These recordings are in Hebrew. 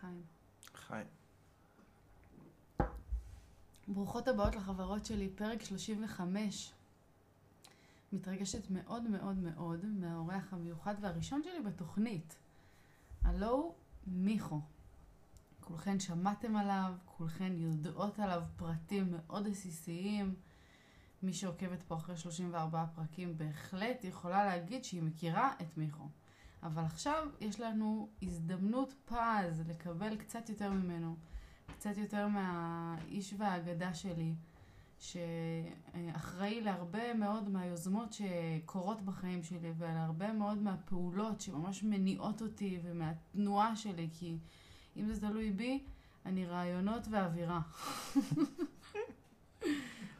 חיים. חיים. ברוכות הבאות לחברות שלי, פרק 35. מתרגשת מאוד מאוד מאוד מהאורח המיוחד והראשון שלי בתוכנית. הלו הוא מיכו. כולכן שמעתם עליו, כולכן יודעות עליו פרטים מאוד עסיסיים. מי שעוקבת פה אחרי 34 פרקים בהחלט יכולה להגיד שהיא מכירה את מיכו. אבל עכשיו יש לנו הזדמנות פז לקבל קצת יותר ממנו, קצת יותר מהאיש והאגדה שלי, שאחראי להרבה מאוד מהיוזמות שקורות בחיים שלי, ולהרבה מאוד מהפעולות שממש מניעות אותי ומהתנועה שלי, כי אם זה תלוי בי, אני רעיונות ואווירה.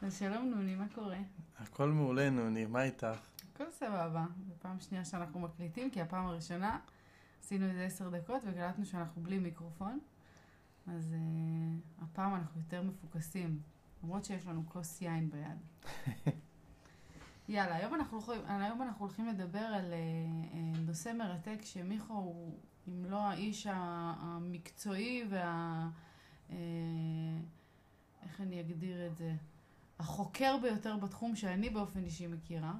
אז שלום נוני, מה קורה? הכל מעולה נוני, מה איתך? הכל סבבה, זה פעם שנייה שאנחנו מקליטים, כי הפעם הראשונה עשינו איזה 10 דקות וגלטנו שאנחנו בלי מיקרופון, אז הפעם אנחנו יותר מפוקסים, למרות שיש לנו כוס יין ביד. יאללה, היום אנחנו הולכים לדבר על נושא מרתק שמיכו הוא, אם לא האיש המקצועי וה... איך אני אגדיר את זה? החוקר ביותר בתחום שאני באופן אישי מכירה,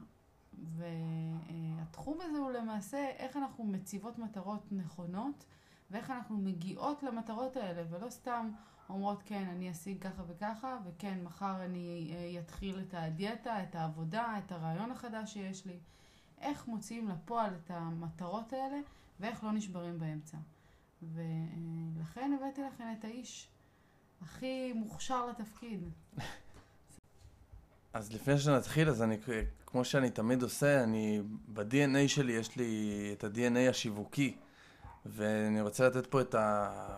והתחום הזה הוא למעשה איך אנחנו מציבות מטרות נכונות, ואיך אנחנו מגיעות למטרות האלה, ולא סתם אומרות כן, אני אשיג ככה וככה, וכן, מחר אני אתחיל את הדיאטה, את העבודה, את הרעיון החדש שיש לי. איך מוציאים לפועל את המטרות האלה, ואיך לא נשברים באמצע. ולכן הבאתי לכן את האיש הכי מוכשר לתפקיד. אז לפני שנתחיל, אז אני, כמו שאני תמיד עושה, אני, ב-DNA שלי יש לי את ה-DNA השיווקי, ואני רוצה לתת פה את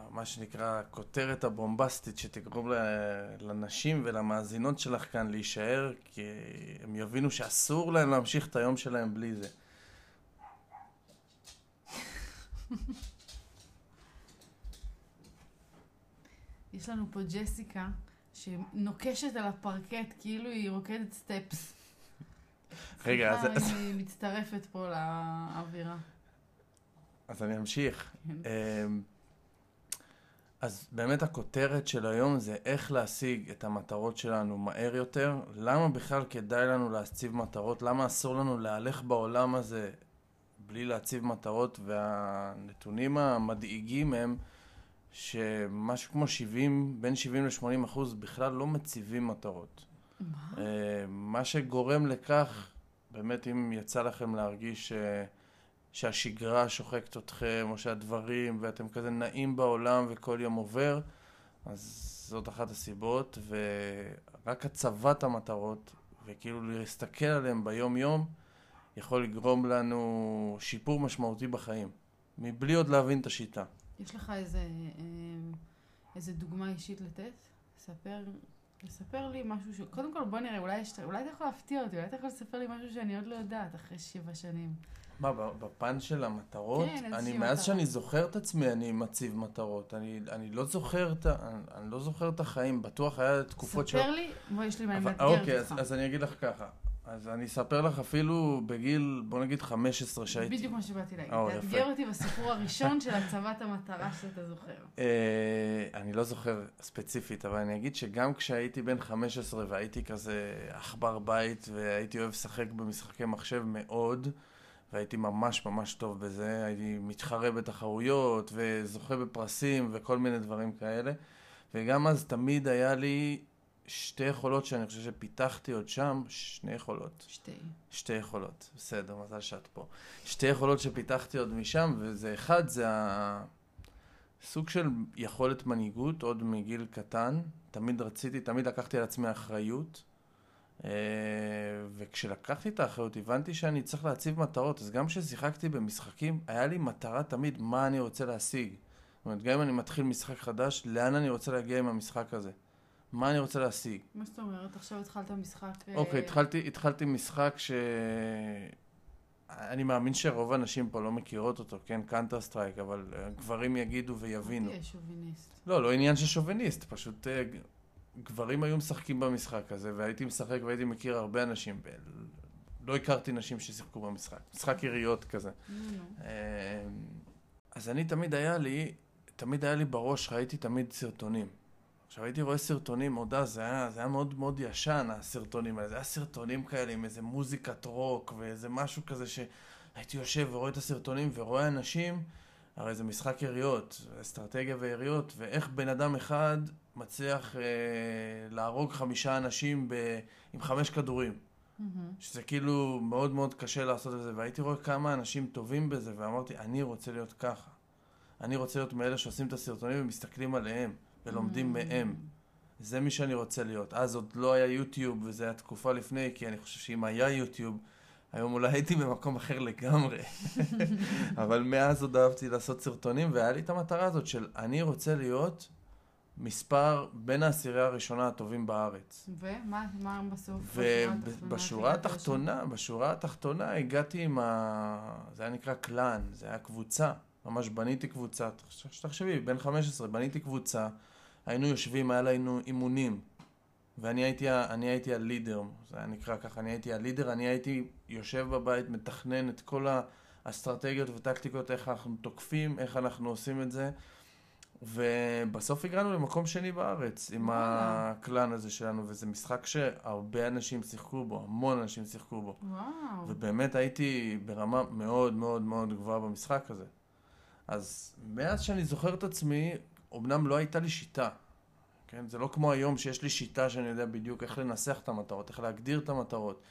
מה שנקרא הכותרת הבומבסטית שתגרום לנשים ולמאזינות שלך כאן להישאר, כי הם יבינו שאסור להם להמשיך את היום שלהם בלי זה. יש לנו פה ג'סיקה שנוקשת על הפרקט כאילו היא רוקדת סטפס. רגע, אז... היא מצטרפת פה לאווירה. אז אני אמשיך. אז באמת הכותרת של היום זה איך להשיג את המטרות שלנו מהר יותר. למה בכלל כדאי לנו להציב מטרות? למה אסור לנו להלך בעולם הזה בלי להציב מטרות? והנתונים המדאיגים הם שמשהו כמו 70% בין 70% ל-80% בכלל לא מציבים מטרות. מה שגורם לכך, באמת אם יצא לכם להרגיש שהשגרה שוחקת אתכם, או שהדברים, ואתם כזה נעים בעולם וכל יום עובר, אז זאת אחת הסיבות, ורק הצבת המטרות, וכאילו להסתכל עליהם ביום יום, יכול לגרום לנו שיפור משמעותי בחיים, מבלי עוד להבין את השיטה. יש לך איזה דוגמה אישית לתת? ספר לי משהו ש... קודם כל בוא נראה, אולי אתה יכול להפתיע אותי, אולי אתה יכול לספר לי משהו שאני עוד לא יודעת אחרי 7 שנים. מה, בפן של המטרות? כן, אני, מאז שאני זוכר את עצמי, אני מציב מטרות. אני לא זוכר את, אני לא זוכר את החיים. בטוח היה תקופות ספר לי, בואי, יש לי מה מאתגר אותך. אוקיי, אז אני אגיד לך ככה. אז אני אספר לך אפילו בגיל, בוא נגיד 15 שהייתי. בדיוק מה שבאתי להגיד. תאתגר אותי בסיפור הראשון של הצבת המטרה שאתה זוכר. אני לא זוכר ספציפית, אבל אני אגיד שגם כשהייתי בן 15 והייתי כזה עכבר בית, והייתי אוהב לשחק במשחקי מחשב מאוד, והייתי ממש ממש טוב בזה, הייתי מתחרה בתחרויות וזוכה בפרסים וכל מיני דברים כאלה, וגם אז תמיד היה לי 2 יכולות שאני חושב שפיתחתי עוד שם, 2 יכולות. שתי יכולות, בסדר, מזל שאת פה. 2 יכולות שפיתחתי עוד משם, וזה אחד, זה סוג של יכולת מנהיגות, עוד מגיל קטן, תמיד לקחתי על עצמי אחריות, וכשלקחתי את האחריות הבנתי שאני צריך להציב מטרות. אז גם כששיחקתי במשחקים היה לי מטרה תמיד מה אני רוצה להשיג. זאת אומרת, גם אם אני מתחיל משחק חדש, לאן אני רוצה להגיע עם המשחק הזה, מה אני רוצה להשיג. מה זאת אומרת? עכשיו התחלת משחק. אוקיי, התחלתי משחק שאני מאמין שרוב האנשים פה לא מכירות אותו, כן? Counter-Strike, אבל גברים יגידו ויבינו. תהיה שוביניסט. לא עניין של שוביניסט, פשוט... גברים היו משחקים במשחק הזה, והייתי משחק והייתי מכיר הרבה אנשים, לא הכרתי נשים ששיחקו במשחק, משחק עיריות כזה. אז אני תמיד היה לי תמיד היה לי בראש, ראיתי תמיד סרטונים. עכשיו הייתי רואה סרטונים, עודה, זה היה מאוד מאוד ישן, הסרטונים האלה. זה היה סרטונים כאלה עם איזה מוזיקת רוק ואיזה משהו כזה שהייתי יושב ורואה את הסרטונים ורואה אנשים, הרי זה משחק יריות, אסטרטגיה ויריות, ואיך בן אדם אחד מצליח להרוג 5 אנשים עם 5 כדורים. שזה כאילו מאוד מאוד קשה לעשות את זה, והייתי רואה כמה אנשים טובים בזה, ואמרתי, אני רוצה להיות ככה. אני רוצה להיות מאלה שעושים את הסרטונים ומסתכלים עליהם, ולומדים מהם. זה מי שאני רוצה להיות. אז עוד לא היה יוטיוב, וזה היה תקופה לפני, כי אני חושב שאם היה יוטיוב, היום אולי הייתי במקום אחר לגמרי. אבל מאז עוד אהבתי לעשות סרטונים, והיה לי את המטרה הזאת של אני רוצה להיות מספר בין העשירייה הראשונה הטובים בארץ. ומה בסוף? ובשורה התחתונה הגעתי עם זה היה נקרא קלן, זה היה קבוצה. ממש בניתי קבוצה, תחשבי, בין 15, בניתי קבוצה, היינו יושבים, היה לנו אימונים, ואני הייתי הלידר, זה היה נקרא ככה, אני הייתי הלידר, אני הייתי יושב בבית, מתכנן את כל האסטרטגיות וטקטיקות, איך אנחנו תוקפים, איך אנחנו עושים את זה, ובסוף הגענו למקום שני בארץ, עם הקלן הזה שלנו, וזה משחק שהרבה אנשים שיחקו בו, המון אנשים שיחקו בו, ובאמת הייתי ברמה מאוד מאוד מאוד גבוהה במשחק הזה. אז מאז שאני זוכר את עצמי, אמנם לא הייתה לי שיטה, כן? זה לא כמו היום שיש לי שיטה שאני יודע בדיוק איך לנסח את המטרות, איך להגדיר את המטרות,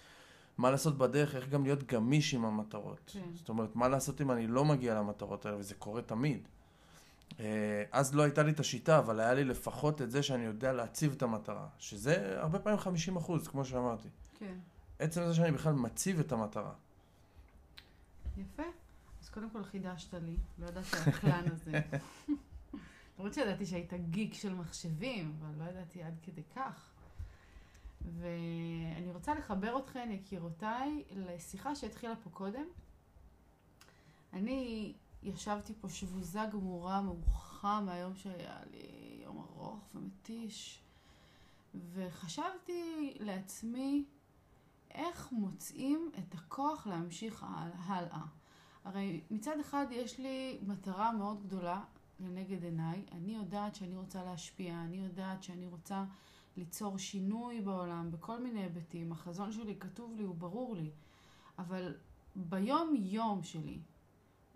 מה לעשות בדרך, איך גם להיות גמיש עם המטרות. כן. זאת אומרת, מה לעשות אם אני לא מגיע למטרות האלה, וזה קורה תמיד. אז לא הייתה לי את השיטה, אבל היה לי לפחות את זה שאני יודע להציב את המטרה, שזה הרבה פעמים 50%, כמו שאמרתי. כן. עצם זה שאני בכלל מציב את המטרה. יפה. אז קודם כל חידשת לי, לא ידעתי על הקלן הזה. למרות שידעתי שהיית גיק של מחשבים, אבל לא ידעתי עד כדי כך. ואני רוצה לחבר אתכן, יקירותיי, לשיחה שהתחילה פה קודם. אני ישבתי פה שבוזה גמורה, מרוחה מהיום שהיה לי יום ארוך ומתיש, וחשבתי לעצמי איך מוצאים את הכוח להמשיך הלאה. הרי מצד אחד יש לי מטרה מאוד גדולה לנגד עיניי, אני יודעת שאני רוצה להשפיע, אני יודעת שאני רוצה ליצור שינוי בעולם בכל מיני היבטים, החזון שלי כתוב לי, הוא ברור לי, אבל ביום יום שלי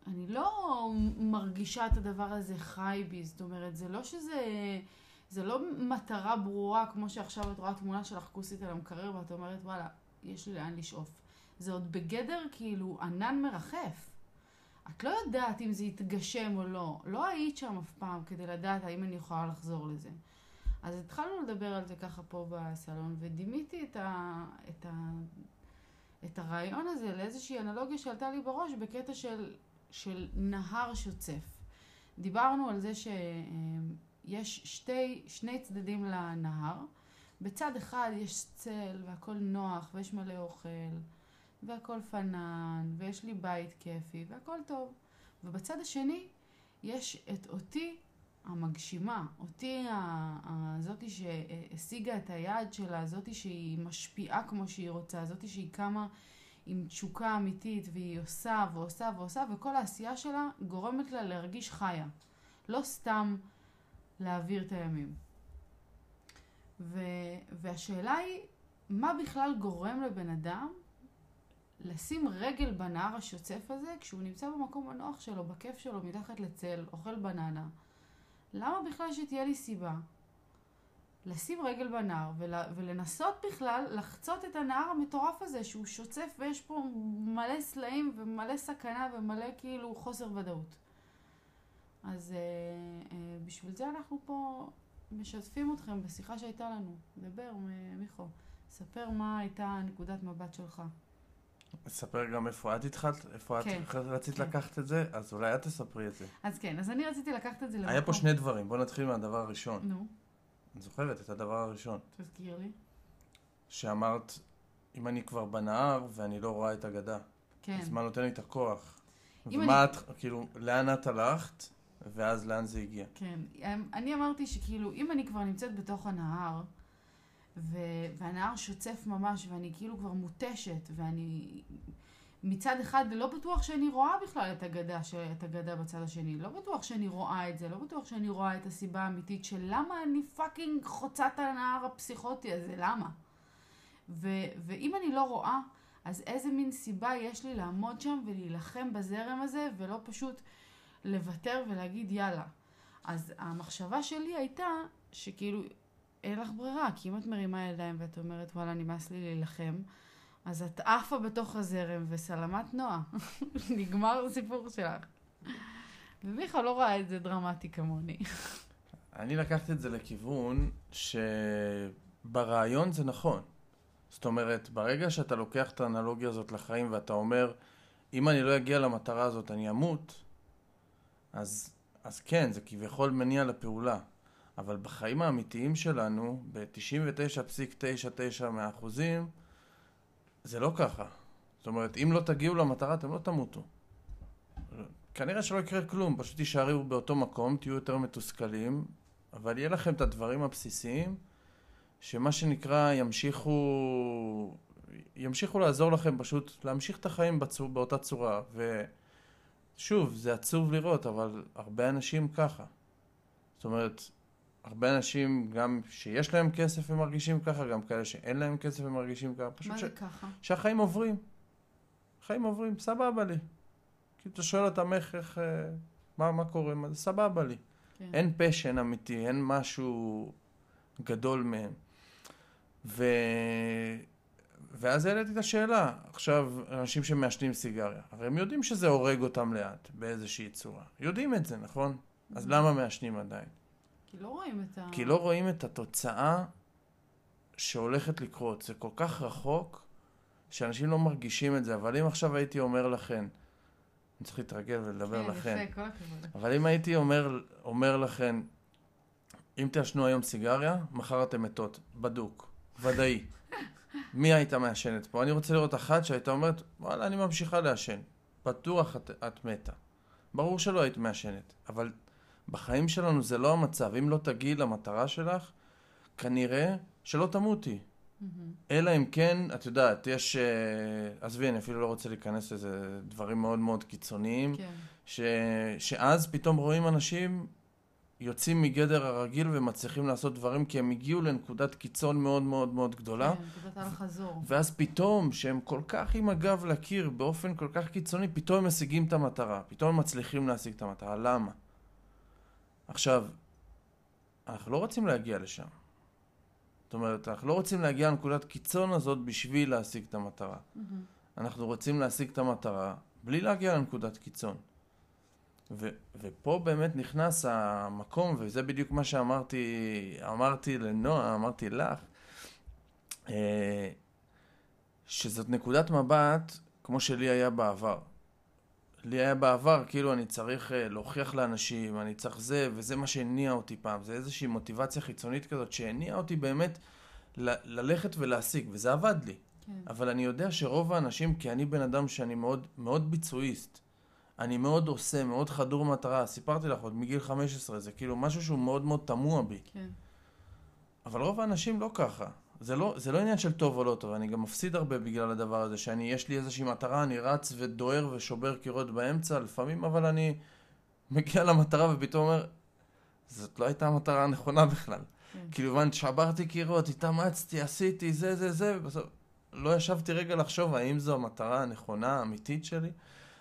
אני לא מרגישה את הדבר הזה חי בי, זאת אומרת, זה לא מטרה ברורה כמו שעכשיו את רואה תמונה שלך כוסית על המקרר ואת אומרת וואלה, יש לי לאן לשאוף. זה עוד בגדר כאילו ענן מרחף. את לא יודעת אם זה יתגשם או לא. לא היית שם אף פעם כדי לדעת האם אני יכולה לחזור לזה. אז התחלנו לדבר על זה ככה פה בסלון, ודימיתי את הרעיון הזה לאיזושהי אנלוגיה שעלתה לי בראש בקטע של נהר שוצף. דיברנו על זה שיש שני צדדים לנהר. בצד אחד יש צל והכל נוח ויש מלא אוכל. והכל פנן, ויש לי בית כיפי, והכל טוב. ובצד השני, יש את אותי המגשימה, אותי הזאתי שהשיגה את היעד שלה, זאתי שהיא משפיעה כמו שהיא רוצה, זאתי שהיא קמה עם תשוקה אמיתית, והיא עושה ועושה ועושה, וכל העשייה שלה גורמת לה להרגיש חיה. לא סתם להעביר את הימים. והשאלה היא, מה בכלל גורם לבן אדם לשים רגל בנהר השוצף הזה, כשהוא נמצא במקום הנוח שלו, בכיף שלו, מתחת לצל, אוכל בננה. למה בכלל שתהיה לי סיבה? לשים רגל בנהר, ולנסות בכלל לחצות את הנהר המטורף הזה, שהוא שוצף ויש פה מלא סלעים, ומלא סכנה, ומלא כאילו חוסר ודאות. אז בשביל זה אנחנו פה משתפים אתכם בשיחה שהייתה לנו. דבר, מיכו, ספר מה הייתה נקודת מבט שלך. תספר גם איפה את התחלת, איפה כן, את רצית כן. לקחת את זה, אז אולי את תספרי את זה. אז כן, אז אני רציתי לקחת את זה למקום. היה פה שני דברים, בוא נתחיל מהדבר הראשון. נו. אני זוכרת את הדבר הראשון. תזכיר לי. שאמרת, אם אני כבר בנהר ואני לא רואה את הגדה, כן. אז מה נותן לי את הכוח? ומה אני... את, כאילו, לאן את הלכת ואז לאן זה הגיע? כן, אני אמרתי שכאילו, אם אני כבר נמצאת בתוך הנהר, והנהר שוצף ממש, ואני כאילו כבר מוטשת, ואני מצד אחד לא בטוח שאני רואה בכלל את הגדה בצד השני, לא בטוח שאני רואה את זה, לא בטוח שאני רואה את הסיבה האמיתית של למה אני פאקינג חוצה את הנער הפסיכוטי הזה, למה? ואם אני לא רואה, אז איזה מין סיבה יש לי לעמוד שם ולהילחם בזרם הזה ולא פשוט לוותר ולהגיד יאללה. אז המחשבה שלי הייתה שכאילו אין לך ברירה, כי אם את מרימה ידיים ואת אומרת וואלה נמאס לי להילחם, אז את עפה בתוך הזרם וסלמת נועה. נגמר הסיפור שלך. ומיכה לא ראה את זה דרמטי כמוני. אני לקחתי את זה לכיוון שברעיון זה נכון. זאת אומרת, ברגע שאתה לוקח את האנלוגיה הזאת לחיים ואתה אומר, אם אני לא אגיע למטרה הזאת אני אמות, אז כן, זה כביכול מניע לפעולה. אבל בחיים האמיתיים שלנו, ב-99.99% זה לא ככה. זאת אומרת, אם לא תגיעו למטרה, אתם לא תמותו. כנראה שלא יקרה כלום, פשוט תישארו באותו מקום, תהיו יותר מתוסכלים, אבל יהיה לכם את הדברים הבסיסיים, שמה שנקרא ימשיכו לעזור לכם פשוט להמשיך את החיים באותה צורה. ושוב, זה עצוב לראות, אבל הרבה אנשים ככה. זאת אומרת, הרבה אנשים גם שיש להם כסף הם מרגישים ככה, גם כאלה שאין להם כסף הם מרגישים ככה. פשוט מה זה ככה? שהחיים עוברים. החיים עוברים, סבבה לי. כי אתה שואל אותם איך, מה קורה, מה זה סבבה לי. כן. אין פשן אמיתי, אין משהו גדול מהם. ואז העליתי את השאלה. עכשיו, אנשים שמעשנים סיגריה, הרי הם יודעים שזה הורג אותם לאט, באיזושהי צורה. יודעים את זה, נכון? אז למה מעשנים עדיין? כי לא רואים את התוצאה שהולכת לקרות. זה כל כך רחוק שאנשים לא מרגישים את זה. אבל אם עכשיו הייתי אומר לכן, אני צריך להתרגל ולדבר לכן, אבל אם הייתי אומר לכן, אם תעשנו היום סיגריה, מחר אתם מתות, בדוק, ודאי. מי הייתה מעשנת פה? אני רוצה לראות אחת שהייתה אומרת, וואלה, אני ממשיכה לעשן. בטוח את מתה. ברור שלא היית מעשנת, אבל בחיים שלנו זה לא המצב. אם לא תגיעי למטרה שלך, כנראה שלא תמותי. אלא אם כן, את יודעת, יש... עזבי, אני אפילו לא רוצה להיכנס לזה, דברים מאוד מאוד קיצוניים, שאז פתאום רואים אנשים יוצאים מגדר הרגיל ומצליחים לעשות דברים, כי הם הגיעו לנקודת קיצון מאוד מאוד מאוד גדולה. כן, נקודת על חזור. ואז פתאום, שהם כל כך עם הגב לקיר באופן כל כך קיצוני, פתאום הם משיגים את המטרה. פתאום הם מצליחים להשיג את המטרה. למה? עכשיו, אנחנו לא רוצים להגיע לשם. זאת אומרת, אנחנו לא רוצים להגיע לנקודת קיצון הזאת בשביל להשיג את המטרה. אנחנו רוצים להשיג את המטרה בלי להגיע לנקודת קיצון. ופה באמת נכנס המקום, וזה בדיוק מה שאמרתי לנועה, אמרתי לך, שזאת נקודת מבט כמו שלי היה בעבר. לי היה בעבר, כאילו אני צריך להוכיח לאנשים, אני צריך זה, וזה מה שהניע אותי פעם. זה איזושהי מוטיבציה חיצונית כזאת שהניע אותי באמת ללכת ולהשיג, וזה עבד לי. כן. אבל אני יודע שרוב האנשים, כי אני בן אדם שאני מאוד, מאוד ביצועיסט, אני מאוד עושה, מאוד חדור מטרה. סיפרתי לך עוד מגיל 15, זה כאילו משהו שהוא מאוד מאוד תמוה בי. כן. אבל רוב האנשים לא ככה. זה לא עניין של טוב או לא טוב, אני גם מפסיד הרבה בגלל הדבר הזה, שיש לי איזושהי מטרה, אני רץ ודוהר ושובר קירות באמצע לפעמים, אבל אני מגיע למטרה ופתאום אומר, זאת לא הייתה המטרה הנכונה בכלל. כאילו, שברתי קירות, התאמצתי, עשיתי, זה, ובסוף לא ישבתי רגע לחשוב האם זו המטרה הנכונה, האמיתית שלי.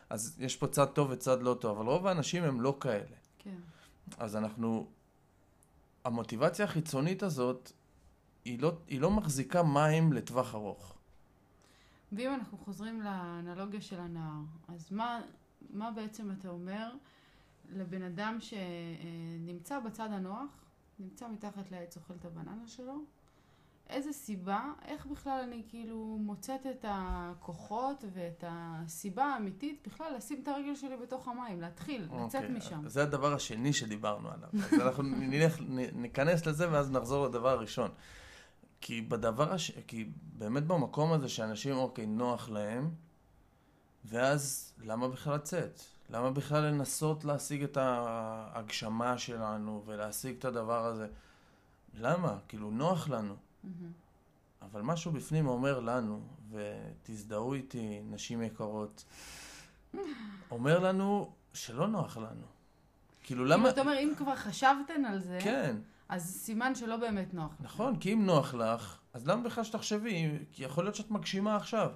אז יש פה צד טוב וצד לא טוב, אבל רוב האנשים הם לא כאלה. כן. אז המוטיבציה החיצונית הזאת, היא לא מחזיקה מים לטווח ארוך. ואם אנחנו חוזרים לאנלוגיה של הנער, אז מה בעצם אתה אומר לבן אדם שנמצא בצד הנוח, נמצא מתחת לעץ אוכל את הבננה שלו? איזה סיבה, איך בכלל אני כאילו מוצאת את הכוחות ואת הסיבה האמיתית בכלל לשים את הרגל שלי בתוך המים, להתחיל, לצאת משם. זה הדבר השני שדיברנו עליו. אז אנחנו ניכנס לזה ואז נחזור לדבר הראשון. כי באמת במקום הזה שאנשים, נוח להם, ואז למה בכלל לצאת? למה בכלל לנסות להשיג את ההגשמה שלנו ולהשיג את הדבר הזה? למה? כאילו נוח לנו. אבל משהו בפנים אומר לנו, ותזדהו איתי נשים יקרות, אומר לנו שלא נוח לנו. כאילו למה... אם אתה אומר, אם כבר חשבתן על זה, כן. אז סימן שלא באמת נוח. נכון, כי אם נוח לך, אז למה בכלל שתחשבי? כי יכול להיות שאת מגשימה עכשיו.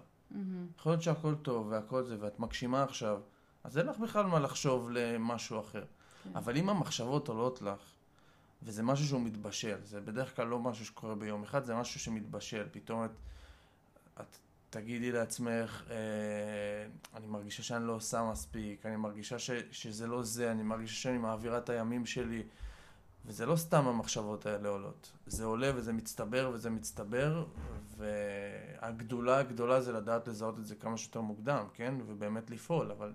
יכול להיות שהכל טוב והכל זה, ואת מגשימה עכשיו, אז אין לך בכלל מה לחשוב למשהו אחר. אבל אם המחשבות עולות לך, וזה משהו שהוא מתבשל, זה בדרך כלל לא משהו שקורה ביום אחד, זה משהו שמתבשל. פתאום את תגידי לעצמך, אני מרגישה שאני לא עושה מספיק, אני מרגישה שזה לא זה, אני מרגישה שאני מעבירה את הימים שלי, וזה לא סתם המחשבות האלה עולות. זה עולה וזה מצטבר וזה מצטבר, והגדולה הגדולה זה לדעת לזהות את זה כמה שיותר מוקדם, כן? ובאמת לפעול, אבל...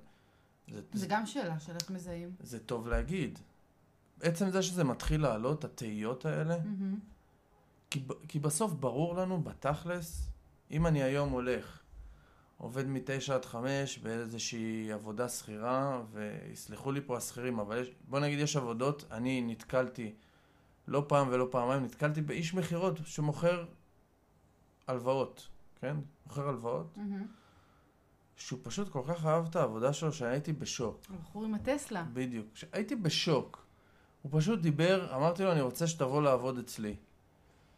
זה גם שאלה, שאלת מזהים. זה טוב להגיד. בעצם זה שזה מתחיל לעלות, התאיות האלה, כי בסוף ברור לנו, בתכלס, אם אני היום הולך, עובד מ-9 עד 5 באיזושהי עבודה שכירה, ויסלחו לי פה השכירים, אבל יש, בוא נגיד יש עבודות, אני נתקלתי לא פעם ולא פעמיים, נתקלתי באיש מחירות שמוכר הלוואות, כן? מוכר הלוואות. שהוא פשוט כל כך אהב את העבודה שלו שהייתי בשוק. הבחור עם הטסלה. בדיוק. הייתי בשוק. הוא פשוט דיבר, אמרתי לו אני רוצה שתבוא לעבוד אצלי.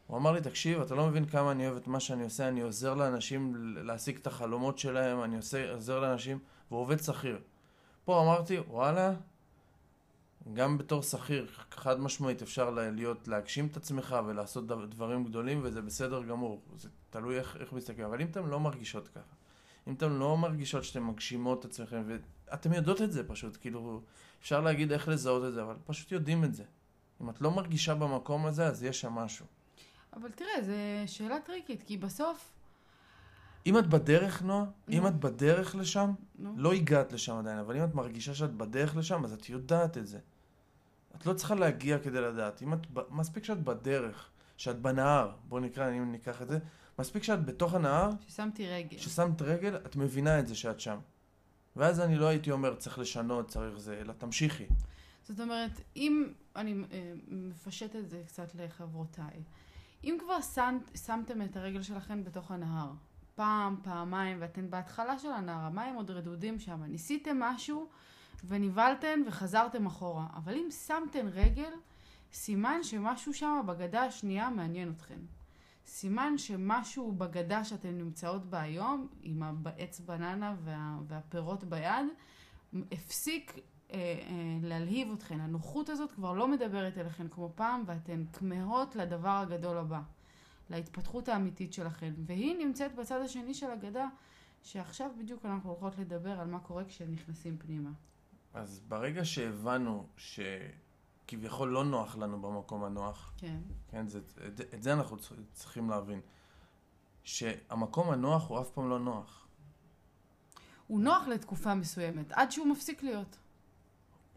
הוא אמר לי, תקשיב, אתה לא מבין כמה אני אוהב את מה שאני עושה, אני עוזר לאנשים להשיג את החלומות שלהם, אני עוזר לאנשים, והוא עובד שכיר. פה אמרתי, וואלה, גם בתור שכיר, חד משמעית אפשר להגשים את עצמך ולעשות דברים גדולים, וזה בסדר גמור, זה תלוי איך מסתכל. אבל אם אתם לא מרגישות ככה, אם אתם לא מרגישות שאתם מגשימות את עצמכם, ואתם יודעות את זה פשוט, כאילו, אפשר להגיד איך לזהות את זה, אבל פשוט יודעים את זה. אם את לא מרגישה במקום הזה, אז יש שם משהו. אבל תראה, זו שאלה טריקית, כי בסוף... אם את בדרך, נועה, אם את בדרך לשם, לא הגעת לשם עדיין, אבל אם את מרגישה שאת בדרך לשם, אז את יודעת את זה. את לא צריכה להגיע כדי לדעת. אם את... מספיק שאת בדרך, שאת בנהר, בוא נקרא, אני ניקח את זה, מספיק שאת בתוך הנהר... ששמת רגל, את מבינה את זה שאת שם. ואז אני לא הייתי אומר, צריך לשנות, צריך זה, אלא תמשיכי. זאת אומרת, אם... אני מפשט את זה קצת לחברותיי. אם כבר שמתם את הרגל שלכם בתוך הנהר, פעם, פעמיים, ואתן בהתחלה של הנהר, המים עוד רדודים שם, ניסיתם משהו וניבלתם וחזרתם אחורה. אבל אם שמתם רגל, סימן שמשהו שם בגדה השנייה מעניין אתכם. סימן שמשהו בגדה שאתן נמצאות בה היום, עם העץ בננה והפירות ביד, הפסיק להלהיב אתכן. הנוחות הזאת כבר לא מדברת אליכן כמו פעם, ואתן כמהות לדבר הגדול הבא, להתפתחות האמיתית שלכן. והיא נמצאת בצד השני של הגדה, שעכשיו בדיוק אנחנו הולכות לדבר על מה קורה כשנכנסים פנימה. אז ברגע שהבנו שכביכול לא נוח לנו במקום הנוח, כן. כן, את זה אנחנו צריכים להבין, שהמקום הנוח הוא אף פעם לא נוח. הוא נוח לתקופה מסוימת, עד שהוא מפסיק להיות.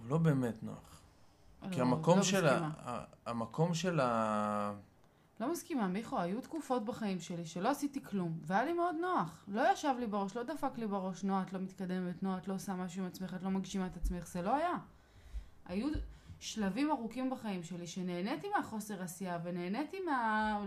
הוא לא באמת נוח. כי המקום של ה... לא מסכימה, מיכו, היו תקופות בחיים שלי שלא עשיתי כלום, והיה לי מאוד נוח. לא ישב לי בראש, לא דפק לי בראש, נועה, את לא מתקדמת, נועה, את לא עושה משהו עם עצמך, את לא מגשימה את עצמך, זה לא היה. היו שלבים ארוכים בחיים שלי שנהניתי מהחוסר עשייה, ונהניתי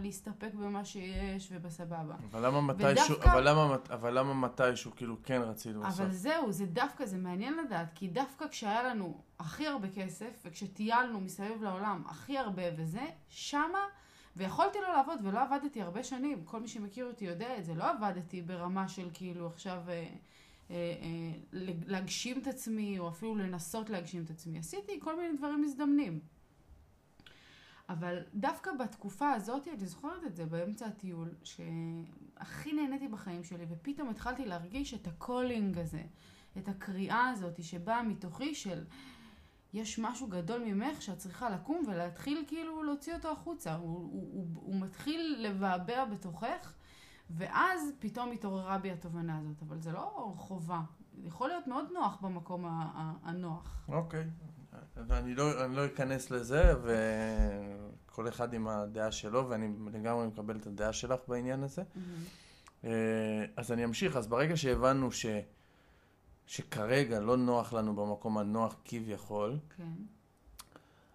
להסתפק במה שיש ובסבבה. אבל למה מתישהו כאילו כן רצינו לעשות? אבל זהו, זה דווקא, זה מעניין לדעת, כי דווקא כשהיה לנו הכי הרבה כסף, וכשטיילנו מסביב לעולם הכי הרבה וזה, שמה, ויכולתי לא לעבוד ולא עבדתי הרבה שנים, כל מי שמכיר אותי יודע את זה, לא עבדתי ברמה של כאילו עכשיו... להגשים את עצמי, או אפילו לנסות להגשים את עצמי. עשיתי כל מיני דברים מזדמנים. אבל דווקא בתקופה הזאת, אני זוכרת את זה באמצע הטיול, שהכי נהניתי בחיים שלי, ופתאום התחלתי להרגיש את הקולינג הזה, את הקריאה הזאת שבאה מתוכי של יש משהו גדול ממך שאת צריכה לקום ולהתחיל כאילו להוציא אותו החוצה. הוא מתחיל לבעבע בתוכך, ואז פתאום התעוררה בי התובנה הזאת, אבל זה לא חובה. זה יכול להיות מאוד נוח במקום הנוח. אוקיי. אני לא אכנס לזה, וכל אחד עם הדעה שלו, ואני לגמרי מקבל את הדעה שלך בעניין הזה. אז אני אמשיך. אז ברגע שהבנו שכרגע לא נוח לנו במקום הנוח כביכול,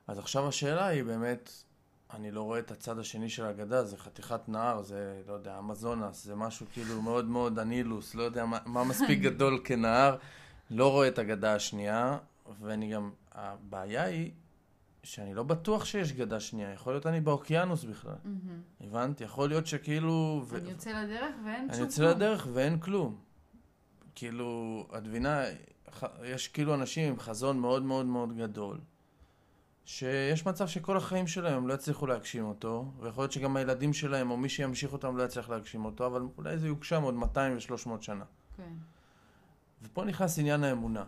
אז עכשיו השאלה היא באמת אני לא רואה את הצד השני של האגדה, זה חתיכת נהר, זה, לא יודע, אמזונס, זה משהו כאילו מאוד מאוד אנילוס, לא יודע מה מספיק גדול כנהר, לא רואה את האגדה השנייה, ואני גם, הבעיה היא שאני לא בטוח שיש גדה שנייה, יכול להיות אני באוקיינוס בכלל, הבנת? יכול להיות שכאילו... אני יוצא לדרך ואין כלום. אני יוצא לדרך ואין כלום. כאילו, הדבינה, יש כאילו אנשים עם חזון מאוד מאוד מאוד גדול, שיש מצב שכל החיים שלהם לא יצליחו להגשים אותו, ויכול להיות שגם הילדים שלהם או מי שימשיך אותם לא יצליח להגשים אותו, אבל אולי זה יוגשם עוד 200 ו-300 שנה. כן. ופה נכנס עניין האמונה.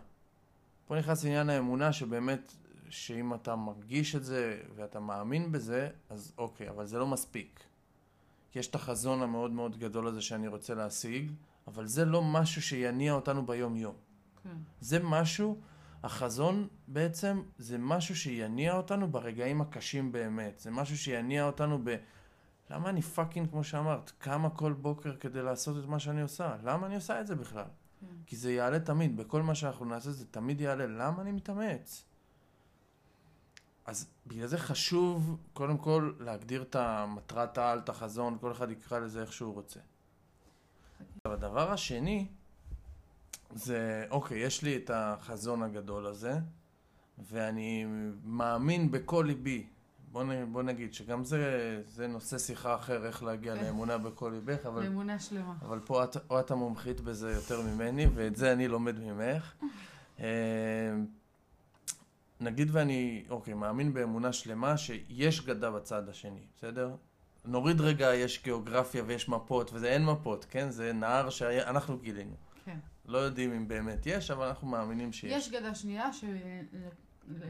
פה נכנס עניין האמונה שבאמת, שאם אתה מרגיש את זה ואתה מאמין בזה, אז אוקיי, אבל זה לא מספיק. יש את החזון המאוד מאוד גדול הזה שאני רוצה להשיג, אבל זה לא משהו שיניע אותנו ביום יום. כן. זה משהו... החזון בעצם זה משהו שיניע אותנו ברגעים הקשים באמת. זה משהו שיניע אותנו ב... למה אני פאקינג, כמו שאמרת, קמה כל בוקר כדי לעשות את מה שאני עושה? למה אני עושה את זה בכלל? כי זה יעלה תמיד. בכל מה שאנחנו נעשה זה תמיד יעלה. למה אני מתאמץ? אז בגלל זה חשוב, קודם כל, להגדיר את המטרת העל, את החזון, כל אחד יקרא לזה איך שהוא רוצה. הדבר השני... זה, אוקיי, יש לי את החזון הגדול הזה, ואני מאמין בכל ליבי. בוא נגיד שגם זה נושא שיחה אחר, איך להגיע לאמונה בכל ליבך, אבל... לאמונה שלמה. אבל פה את המומחית בזה יותר ממני, ואת זה אני לומד ממך. נגיד ואני, אוקיי, מאמין באמונה שלמה שיש גדה בצד השני, בסדר? נוריד רגע, יש גיאוגרפיה ויש מפות, וזה אין מפות, כן? זה נער שאנחנו גילינו. כן. לא יודעים אם באמת יש, אבל אנחנו מאמינים שיש. יש גדה שנייה ש...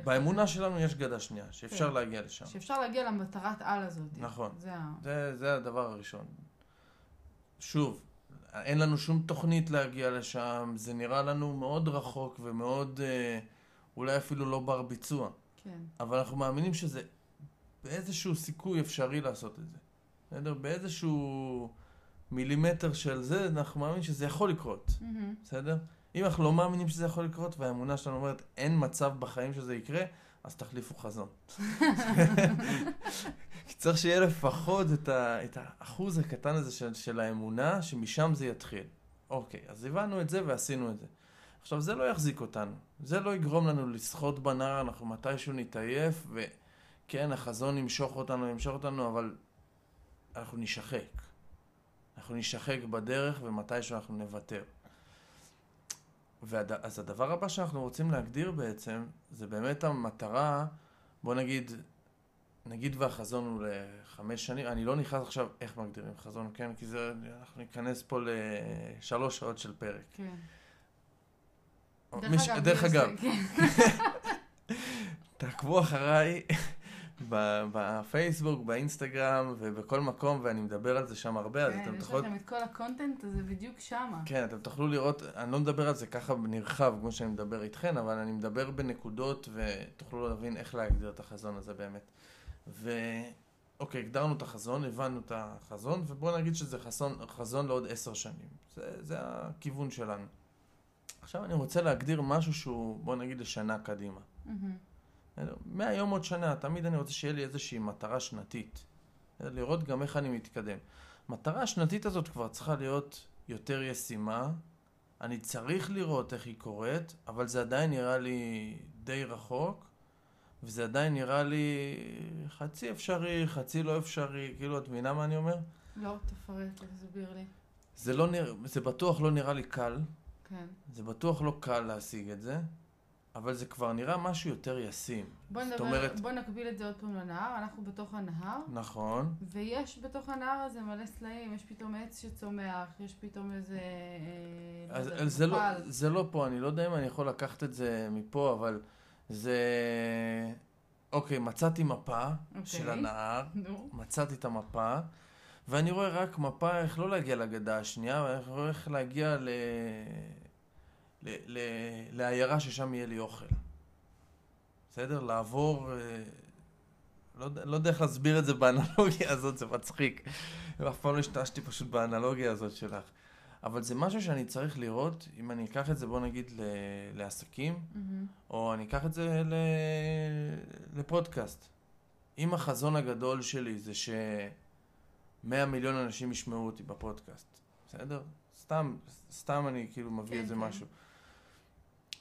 באמונה שלנו יש גדה שנייה, שאפשר להגיע לשם. שאפשר להגיע למטרת על הזאת. נכון. זה הדבר הראשון. שוב, אין לנו שום תוכנית להגיע לשם, זה נראה לנו מאוד רחוק ומאוד, אולי אפילו לא בר ביצוע. כן. אבל אנחנו מאמינים שזה באיזשהו סיכוי אפשרי לעשות את זה. בסדר? באיזשהו... מילימטר של זה, אנחנו מאמינים שזה יכול לקרות. בסדר? אם אנחנו לא מאמינים שזה יכול לקרות, והאמונה שלנו אומרת, אין מצב בחיים שזה יקרה, אז תחליפו חזון. כי צריך שיהיה לפחות את האחוז הקטן הזה של האמונה, שמשם זה יתחיל. אוקיי, אז הבנו את זה ועשינו את זה. עכשיו, זה לא יחזיק אותנו. זה לא יגרום לנו לשחות בנער, אנחנו מתישהו נתעייף, וכן, החזון ימשוך אותנו, אבל אנחנו נשחק. אנחנו נשחק בדרך ומתי שאנחנו נוותר. אז הדבר הבא שאנחנו רוצים להגדיר בעצם, זה באמת המטרה, בוא נגיד והחזון הוא ל5 שנים, אני לא נכנס עכשיו איך מגדירים חזון, כן? כי זה, אנחנו ניכנס פה ל3 שעות של פרק. כן. דרך אגב. תעקבו אחריי. בפייסבוק, באינסטגרם ובכל מקום, ואני מדבר על זה שם הרבה, אז אתם תוכלו... יש לכם את כל הקונטנט הזה בדיוק שם. כן, אתם תוכלו לראות, אני לא מדבר על זה ככה נרחב כמו שאני מדבר איתכן, אבל אני מדבר בנקודות ותוכלו להבין איך להגדיר את החזון הזה באמת. אוקיי, הגדרנו את החזון, הבנו את החזון, ובואו נגיד שזה חזון לעוד 10 שנים. זה הכיוון שלנו. עכשיו אני רוצה להגדיר משהו שהוא, בואו נגיד, לשנה קדימה. מהיום עוד שנה, תמיד אני רוצה שיהיה לי איזושהי מטרה שנתית, לראות גם איך אני מתקדם. מטרה השנתית הזאת כבר צריכה להיות יותר ישימה, אני צריך לראות איך היא קורית, אבל זה עדיין נראה לי די רחוק, וזה עדיין נראה לי חצי אפשרי, חצי לא אפשרי, כאילו את מינה מה אני אומר? לא, תפרט, תסביר לי. זה בטוח לא נראה לי קל, כן. זה בטוח לא קל להשיג את זה, אבל זה כבר נראה משהו יותר ישים. בוא נקביל את זה עוד פעם לנהר, אנחנו בתוך הנהר. נכון. ויש בתוך הנהר הזה מלא סלעים, יש פתאום עץ שצומח, יש פתאום איזה... זה לא פה, אני לא יודע אם אני יכול לקחת את זה מפה, אבל זה... אוקיי, מצאתי מפה של הנהר, מצאתי את המפה, ואני רואה רק מפה איך לא להגיע לגדה השנייה, איך להגיע ל... לעיירה ששם יהיה לי אוכל. בסדר? לעבור... לא יודע איך להסביר את זה באנלוגיה הזאת, זה מצחיק. אף פעם לא השתעשתי פשוט באנלוגיה הזאת שלך. אבל זה משהו שאני צריך לראות, אם אני אקח את זה, בוא נגיד, לעסקים, או אני אקח את זה לפודקאסט. אם החזון הגדול שלי זה ש 100 מיליון אנשים ישמעו אותי בפודקאסט, בסדר? סתם אני כאילו מביא איזה משהו.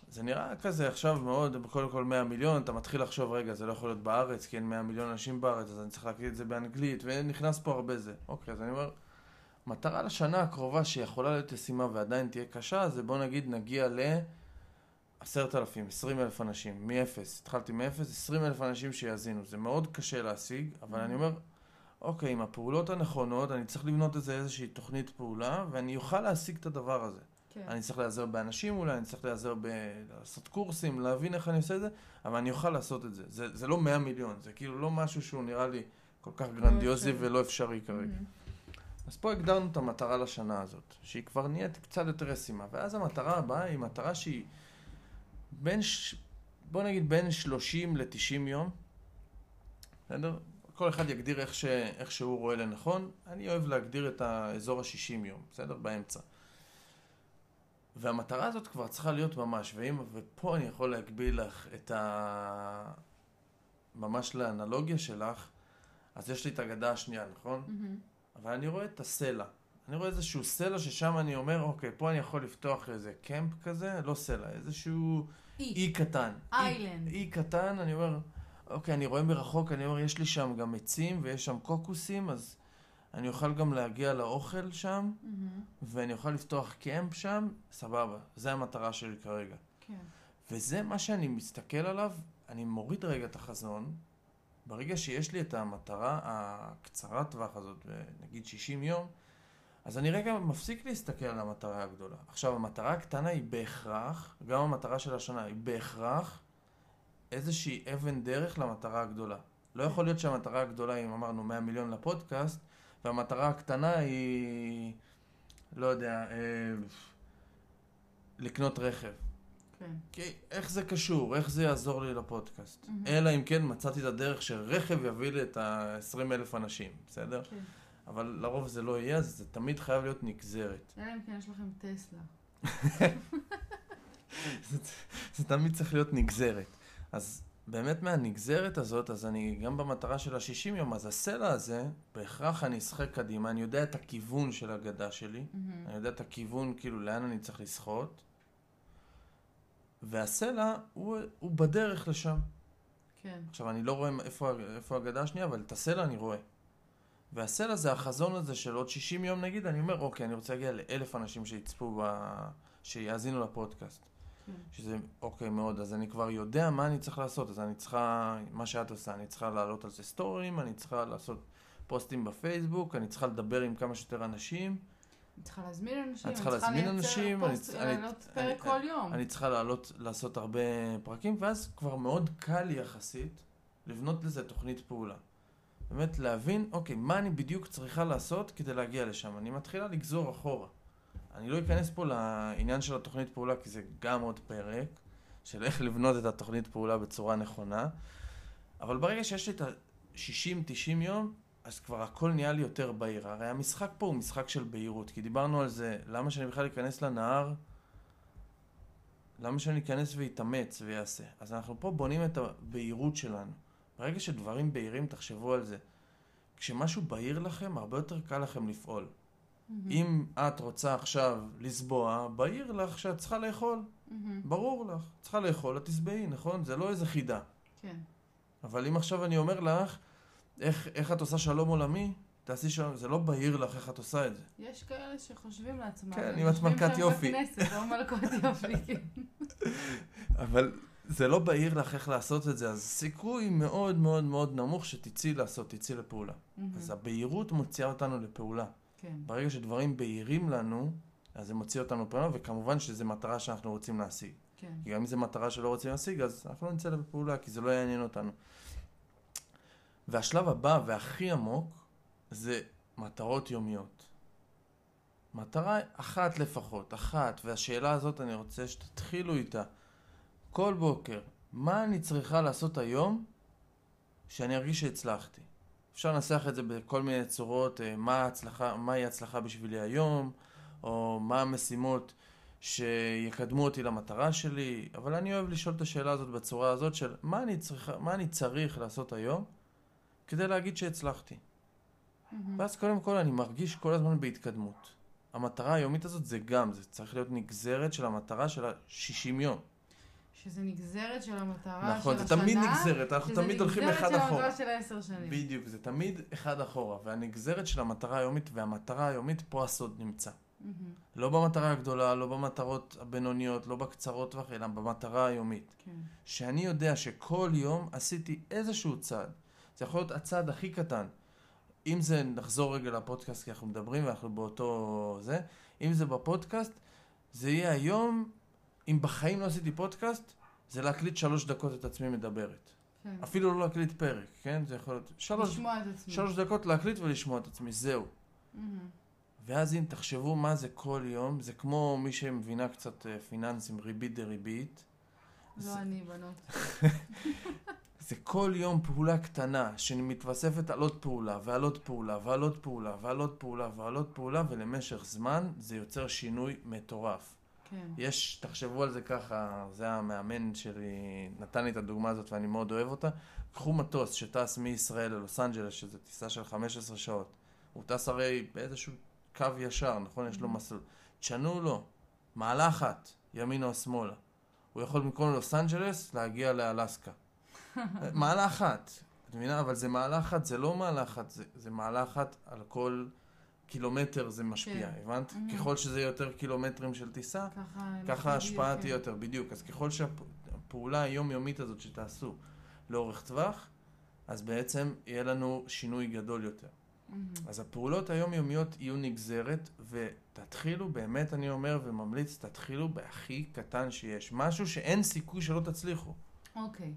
זה נראה כזה עכשיו מאוד, בכל כל 100 מיליון, אתה מתחיל לחשוב, רגע, זה לא יכול להיות בארץ, כי אין 100 מיליון אנשים בארץ, אז אני צריך להקליט את זה באנגלית, ונכנס פה הרבה זה. אוקיי, אז אני אומר, מטרה לשנה הקרובה שיכולה להיות תשימה ועדיין תהיה קשה, זה בוא נגיד נגיע ל 10,000, 20,000 אנשים, מ-0, התחלתי מ-0, 20,000 אנשים שיאזינו. זה מאוד קשה להשיג, אבל אני אומר, אוקיי, עם הפעולות הנכונות, אני צריך לבנות את זה איזושהי תוכנית פעולה, ואני אוכל להשיג את הדבר הזה. כן. אני צריך להיעזר באנשים אולי, אני צריך להיעזר לעשות קורסים, להבין איך אני עושה את זה, אבל אני אוכל לעשות את זה. זה לא 100 מיליון, זה כאילו לא משהו שהוא נראה לי כל כך גרנדיוזי ולא אפשרי כרגע. אז פה הגדרנו את המטרה לשנה הזאת, שהיא כבר נהיית קצת יותר ישימה, ואז המטרה הבאה היא מטרה שהיא בוא נגיד בין 30 ל-90 יום, בסדר? כל אחד יגדיר איך שהוא רואה לנכון, אני אוהב להגדיר את האזור ה-60 יום, בסדר? באמצע. והמטרה הזאת כבר צריכה להיות ממש, ופה אני יכול להגביל לך את ממש לאנלוגיה שלך, אז יש לי את הגדה השנייה, נכון? אבל אני רואה את הסלע. אני רואה איזשהו סלע ששם אני אומר, אוקיי, פה אני יכול לפתוח איזה קמפ כזה, לא סלע, איזשהו אי קטן. איילנד. אי קטן, אני אומר, אוקיי, אני רואה מרחוק, אני אומר, יש לי שם גם עצים ויש שם קוקוסים, אז אני אוכל גם להגיע לאוכל שם, ואני אוכל לפתוח קמפ שם, סבבה, זה המטרה שלי כרגע. כן. וזה מה שאני מסתכל עליו, אני מוריד רגע את החזון, ברגע שיש לי את המטרה הקצרת טווח הזאת, נגיד 60 יום, אז אני רגע מפסיק להסתכל על המטרה הגדולה. עכשיו, המטרה הקטנה היא בהכרח, גם המטרה של השנה היא בהכרח, איזושהי אבן דרך למטרה הגדולה. לא יכול להיות שהמטרה הגדולה, אם אמרנו 100 מיליון לפודקאסט, והמטרה הקטנה היא, לא יודע, לקנות רכב. כי איך זה קשור? איך זה יעזור לי לפודקאסט? אלא אם כן מצאתי את הדרך שרכב יביא לי את ה-20,000 אנשים, בסדר? כן. אבל לרוב זה לא יהיה, זה תמיד חייב להיות נגזרת. אלא אם כן יש לכם טסלה. זה תמיד צריך להיות נגזרת. אז באמת מהנגזרת הזאת, אז אני גם במטרה של ה-60 יום, אז הסלע הזה, בהכרח אני אשחק קדימה, אני יודע את הכיוון של הגדה שלי, אני יודע את הכיוון, כאילו, לאן אני צריך לשחות, והסלע הוא בדרך לשם. כן. עכשיו, אני לא רואה איפה הגדה השנייה, אבל את הסלע אני רואה. והסלע זה החזון הזה של עוד 60 יום, נגיד, אני אומר, אוקיי, אני רוצה להגיע ל1,000 אנשים שיאזינו לפודקאסט. שזה, אוקיי, מאוד, אז אני כבר יודע מה אני צריך לעשות, אז אני צריכה, מה שאת עושה, אני צריכה לעלות על זה סטורים, אני צריכה לעשות פוסטים בפייסבוק, אני צריכה לדבר עם כמה שיותר אנשים. אני צריכה להזמין אנשים, אני צריכה לייצר אנשים, לעלות פרק כל יום. אני צריכה לעשות הרבה פרקים, ואז כבר מאוד קל לי יחסית לבנות לזה תוכנית פעולה. באמת להבין, אוקיי, מה אני בדיוק צריכה לעשות כדי להגיע לשם. אני מתחילה לגזור אחורה. אני לא אכנס פה לעניין של התוכנית פעולה, כי זה גם עוד פרק של איך לבנות את התוכנית פעולה בצורה נכונה. אבל ברגע שיש לי את ה-60-90 יום, אז כבר הכל נהיה לי יותר בהיר. הרי המשחק פה הוא משחק של בהירות, כי דיברנו על זה, למה שאני בכלל אכנס לנהר, למה שאני אכנס ויתאמץ ויעשה. אז אנחנו פה בונים את הבהירות שלנו. ברגע שדברים בהירים, תחשבו על זה. כשמשהו בהיר לכם, הרבה יותר קל לכם לפעול. אם את רוצה עכשיו לסבוע, בהיר לך שאת צריכה לאכול. ברור לך. צריכה לאכול, את תסבעי, נכון? זה לא איזה חידה. כן. אבל אם עכשיו אני אומר לך, איך את עושה שלום עולמי? תעשי שלום, זה לא בהיר לך איך את עושה את זה. יש כאלה שחושבים לעצמם. כן, אם את מלכת יופי. לא מלכת יופי, כן. אבל זה לא בהיר לך איך לעשות את זה, אז סיכוי מאוד מאוד מאוד נמוך שתצאי לעשות, תצאי לפעולה. אז הבהירות מוציאה אותנו לפעולה. ברגע שדברים בהירים לנו, אז זה מוציא אותנו פעולה, וכמובן שזו מטרה שאנחנו רוצים להשיג. כי גם אם זו מטרה שלא רוצים להשיג, אז אנחנו לא נצא לפעולה, כי זה לא יעניין אותנו. והשלב הבא והכי עמוק, זה מטרות יומיות. מטרה אחת לפחות, אחת, והשאלה הזאת אני רוצה שתתחילו איתה. כל בוקר, מה אני צריכה לעשות היום, שאני ארגיש שהצלחתי? אפשר לנסח את זה בכל מיני צורות, מהי הצלחה בשבילי היום, או מה המשימות שיקדמו אותי למטרה שלי, אבל אני אוהב לשאול את השאלה הזאת בצורה הזאת של מה אני צריך לעשות היום, כדי להגיד שהצלחתי. ואז קודם כל אני מרגיש כל הזמן בהתקדמות. המטרה היומית הזאת זה גם, זה צריך להיות נגזרת של המטרה של ה-60 יום. שזה נגזרת של המטרה של השנה. נכון, זה תמיד נגזרת, אנחנו תמיד הולכים אחד אחורה. שזה נגזרת של המטרה של 10 שנים. בדיוק, זה תמיד אחד אחורה. והנגזרת של המטרה היומית, והמטרה היומית פה הסוד נמצא. לא במטרה הגדולה, לא במטרות הבינוניות, לא בקצרות וכן, אלא במטרה היומית. שאני יודע שכל יום עשיתי איזשהו צעד. זה יכול להיות הצעד הכי קטן. אם זה, נחזור רגע לפודקאסט, כי אנחנו מדברים ואנחנו באותו זה, אם זה בפודקאסט, זה יהיה היום, אם בחיים לא עשיתי פודקאסט, זה להקליט 3 דקות את עצמי מדברת. כן. אפילו לא להקליט פרק, כן? זה יכול להיות... לשמוע את עצמי. 3 דקות להקליט ולשמוע את עצמי, זהו. ואז אם תחשבו מה זה כל יום, זה כמו מי שמבינה קצת פיננסים, ריבית דריבית. לא אני, בנות. זה כל יום פעולה קטנה שמתווספת על עוד פעולה ועל עוד פעולה ועל עוד פעולה ועל עוד פעולה ועל עוד פעולה, ולמשך זמן זה יוצר שינוי מטורף. כן. יש, תחשבו על זה ככה, זה המאמן שלי, נתן לי את הדוגמה הזאת ואני מאוד אוהב אותה. קחו מטוס שטס מישראל ללוס אנג'לס, שזה טיסה של 15 שעות. הוא טס הרי באיזשהו קו ישר, נכון? יש לו מסלול. תשנו לו, מעלה אחת, ימינה או שמאלה. הוא יכול במקום ללוס אנג'לס להגיע לאלסקה. מעלה אחת, את מבינה? אבל זה מעלה אחת, זה לא מעלה אחת, זה מעלה אחת על כל קילומטר זה משפיע, הבנת? ככל שזה יותר קילומטרים של טיסה, ככה ההשפעה תהיה יותר, בדיוק. אז ככל שהפעולה היומיומית הזאת שתעשו לאורך טווח, אז בעצם יהיה לנו שינוי גדול יותר. אז הפעולות היומיומיות יהיו נגזרת, ותתחילו, באמת אני אומר וממליץ, תתחילו בהכי קטן שיש, משהו שאין סיכוי שלא תצליחו. אוקיי.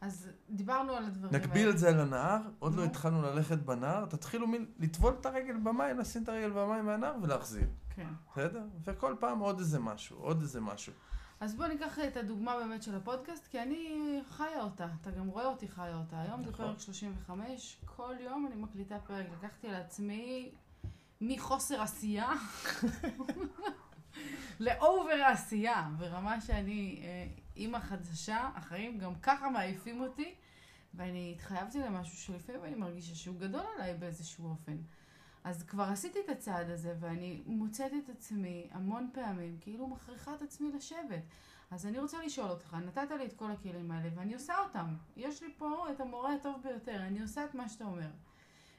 אז דיברנו על הדברים. נקביל את זה על הנהר, עוד לא התחלנו ללכת בנהר, תתחילו לטבול את הרגל במים, לשים את הרגל במים מהנהר ולהחזיר. כן. בסדר? וכל פעם עוד איזה משהו, עוד איזה משהו. אז בוא ניקח את הדוגמה באמת של הפודקאסט, כי אני חיה אותה, אתה גם רואה אותי חיה אותה. היום זה פרק 35, כל יום אני מקליטה פרק, לקחתי לעצמי מחוסר עשייה לאובר עשייה, ברמה שאני... אימא חדשה, אחרים גם ככה מעייפים אותי, ואני התחייבתי למשהו שלפעמים אני מרגישה שהוא גדול עליי באיזשהו אופן. אז כבר עשיתי את הצעד הזה, ואני מוצאת את עצמי המון פעמים, כאילו מכריחה את עצמי לשבת. אז אני רוצה לשאול אותך, נתת לי את כל הכלים האלה, ואני עושה אותם. יש לי פה את המורה הטוב ביותר, אני עושה את מה שאתה אומר.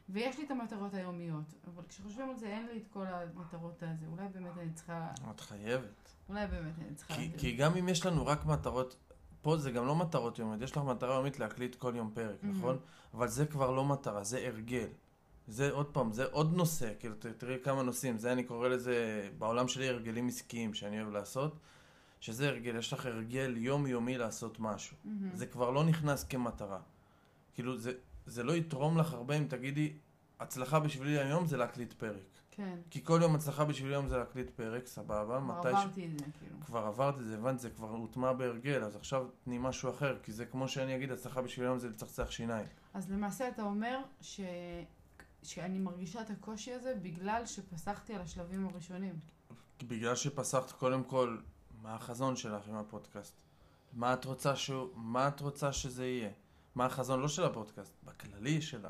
ויש לי את המטרות היומיות, אבל כשחושבים על זה, אין לי את כל המטרות הזה. אולי באמת אני צריכה... את חייבת. אולי באמת אני צריכה... כי גם אם יש לנו רק מטרות... פה זה גם לא מטרות יומית. יש לך מטרה יומית להקליט כל יום פרק, נכון? אבל זה כבר לא מטרה, זה הרגל. זה עוד פעם, זה עוד נושא. כאילו, תראי כמה נושאים. זה אני קורא לזה, בעולם שלי, הרגלים עסקיים שאני אוהב לעשות. שזה הרגל, יש לך הרגל יום-יומי לעשות משהו. זה כבר לא נכנס כמטרה. כאילו, זה לא יתרום לך הרבה אם תגידי, הצלחה בשבילי היום זה להקליט פרק. כן. כי כל יום הצלחה בשבילי היום זה להקליט פרק, סבבה. כבר עברתי את זה, כאילו. כבר עברתי את זה, הבנת, זה כבר הוטמע בהרגל, אז עכשיו תני משהו אחר, כי זה כמו שאני אגיד, הצלחה בשבילי היום זה לצחצח שיניים. אז למעשה אתה אומר שאני מרגישה את הקושי הזה בגלל שפסחתי על השלבים הראשונים. בגלל שפסחת קודם כל, מה החזון שלך עם הפודקאסט? מה את רוצה, מה את רוצה שזה יהיה? מה החזון לא של הפודקאסט, בכללי שלה.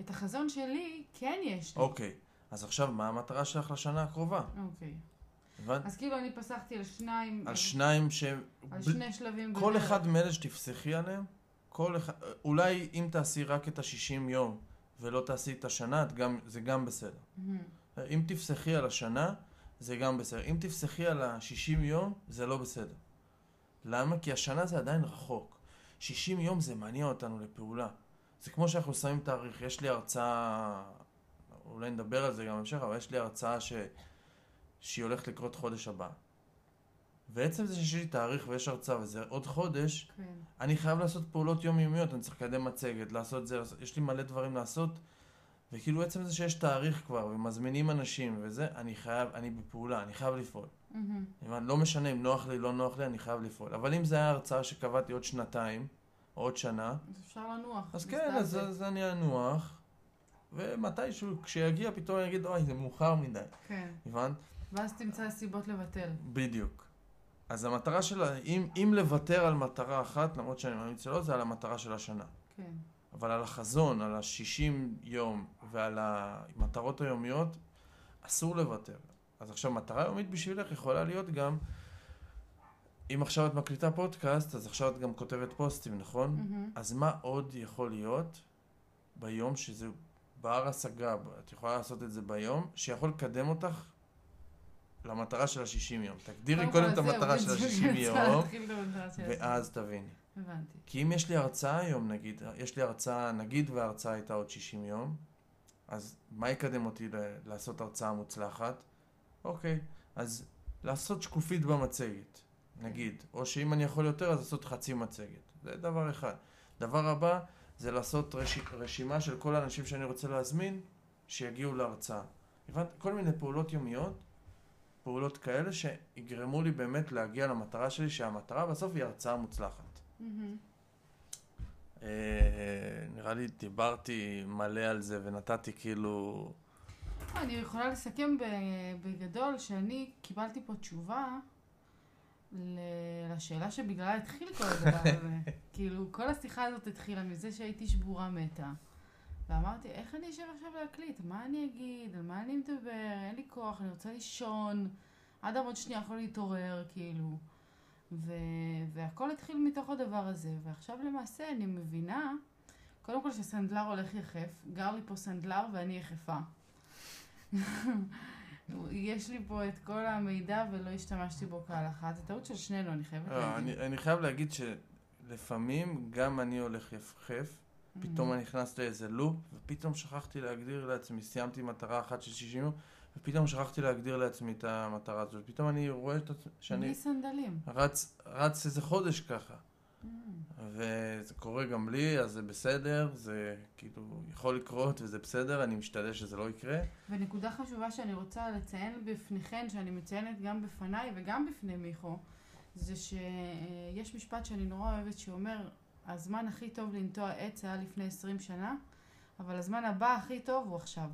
את החזון שלי כן יש לי. אוקיי, אז עכשיו מה המטרה שלך לשנה הקרובה? אוקיי. הבנת? אז כאילו אני פסחתי על שניים... על שניים ש... על שני שלבים... כל אחד מאלה שתפסחי עליהם, כל אחד... אולי אם תעשי רק את ה-60 יום ולא תעשי את השנה, זה גם בסדר. אם תפסחי על השנה, זה גם בסדר. אם תפסחי על ה-60 יום, זה לא בסדר. למה? כי השנה זה עדיין רחוק. 60 יום זה מניע אותנו לפעולה. זה כמו שאנחנו שמים תאריך, יש לי הרצאה, אולי נדבר על זה גם בהמשך, אבל יש לי הרצאה שהיא הולכת לקרות חודש הבא. בעצם זה שיש לי תאריך ויש הרצאה, וזה עוד חודש, אני חייב לעשות פעולות יומיומיות, אני צריך לקדם מצגת, לעשות זה, יש לי מלא דברים לעשות, וכאילו בעצם זה שיש תאריך כבר, ומזמינים אנשים וזה, אני חייב, אני בפעולה, אני חייב לפעול. לא משנה אם נוח לי, לא נוח לי, אני חייב לפעול. אבל אם זה היה הרצאה שקבעתי עוד שנתיים, או עוד שנה, אפשר לנוח. אז כן, אז אני אנוח, ומתישהו, כשיגיע פתאום אני אגיד, אוי, זה מאוחר מדי. כן. הבנת? ואז תמצא סיבות לבטל. בדיוק. אז המטרה שלה, אם לוותר על מטרה אחת, למרות שאני מאמין שלא, זה על המטרה של השנה. כן. אבל על החזון, על ה-60 יום ועל המטרות היומיות, אסור לוותר. אז עכשיו, מטרה יומית בשבילך יכולה להיות גם, אם עכשיו את מקליטה פודקאסט, אז עכשיו את גם כותבת פוסטים, נכון? Mm-hmm. אז מה עוד יכול להיות ביום שזה בר השגה, את יכולה לעשות את זה ביום, שיכול לקדם אותך למטרה של ה-60 יום. תגדירי קודם את המטרה של ה-60 יום, ואז תביני. הבנתי. כי אם יש לי הרצאה היום, נגיד, יש לי הרצאה, נגיד, וההרצאה הייתה עוד 60 יום, אז מה יקדם אותי לעשות הרצאה מוצלחת? אוקיי, אז לעשות שקופית במצגת, נגיד, או שאם אני יכול יותר, אז לעשות חצי מצגת. זה דבר אחד. דבר הבא, זה לעשות רשימה של כל האנשים שאני רוצה להזמין, שיגיעו להרצאה. הבנת? כל מיני פעולות יומיות, פעולות כאלה שיגרמו לי באמת להגיע למטרה שלי, שהמטרה בסוף היא הרצאה מוצלחת. נראה לי דיברתי מלא על זה ונתתי כאילו... אני יכולה לסכם בגדול שאני קיבלתי פה תשובה לשאלה שבגללה התחיל כל הדבר הזה. כאילו כל השיחה הזאת התחילה מזה שהייתי שבורה מתה. ואמרתי, איך אני אשב עכשיו להקליט? מה אני אגיד? על מה אני מדבר? אין לי כוח, אני רוצה לישון. אדם עוד שנייה יכול להתעורר, כאילו. והכל התחיל מתוך הדבר הזה. ועכשיו למעשה אני מבינה, קודם כל שסנדלר הולך יחף. גר לי פה סנדלר ואני יחפה. יש לי פה את כל המידע ולא השתמשתי בו כהלכה. זה טעות של שנינו, אני חייבת להגיד. אני חייב להגיד שלפעמים גם אני הולך יחף. פתאום אני נכנס לאיזה לופ, ופתאום שכחתי להגדיר לעצמי, סיימתי מטרה אחת של 60 יום, ופתאום שכחתי להגדיר לעצמי את המטרה הזאת. פתאום אני רואה שאני רץ איזה חודש ככה. וזה קורה גם לי, אז זה בסדר, זה כאילו יכול לקרות וזה בסדר, אני משתדל שזה לא יקרה. ונקודה חשובה שאני רוצה לציין בפניכן, שאני מציינת גם בפניי וגם בפני מיכו, זה שיש משפט שאני נורא אוהבת שאומר, הזמן הכי טוב לנטוע עץ היה לפני 20 שנה, אבל הזמן הבא הכי טוב הוא עכשיו.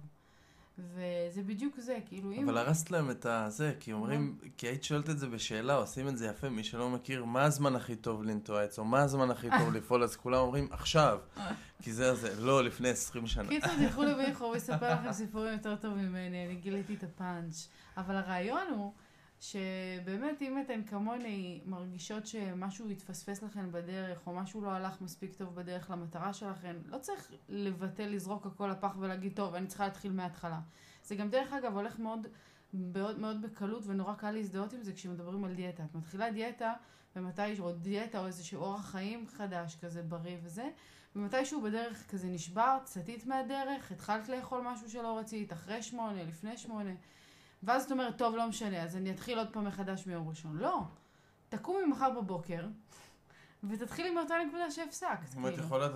וזה בדיוק זה, כאילו אם... אבל הרסת להם את זה, כי אומרים, כי היית שואלת את זה בשאלה, עושים את זה יפה, מי שלא מכיר מה הזמן הכי טוב לנטוע עץ, או מה הזמן הכי טוב לפעול, אז כולם אומרים, עכשיו, כי זה, לא, לפני 20 שנה. קיצור, תלכו למיכו, הוא יספר לכם סיפורים יותר טוב ממני, אני גיליתי את הפאנץ'. אבל הרעיון הוא... שבאמת אם אתן כמוני מרגישות שמשהו יתפספס לכן בדרך, או משהו לא הלך מספיק טוב בדרך למטרה שלכן, לא צריך לבטל, לזרוק הכל לפח ולהגיד, טוב, אני צריכה להתחיל מההתחלה. זה גם דרך אגב הולך מאוד בקלות ונורא קל להזדהות עם זה כשמדברים על דיאטה. את מתחילה דיאטה, ומתישהו, או דיאטה או איזשהו אורח חיים חדש כזה בריא וזה, ומתישהו בדרך כזה נשבר, צטית מהדרך, התחלת לאכול משהו שלא רצית, אחרי 8, לפני 8, ואז זאת אומרת, טוב, לא משנה, אז אני אתחיל עוד פעם מחדש מיום ראשון. לא. תקומי מחר בבוקר, ותתחילי מאותה נקודה שהפסקת. זאת אומרת, יכולה,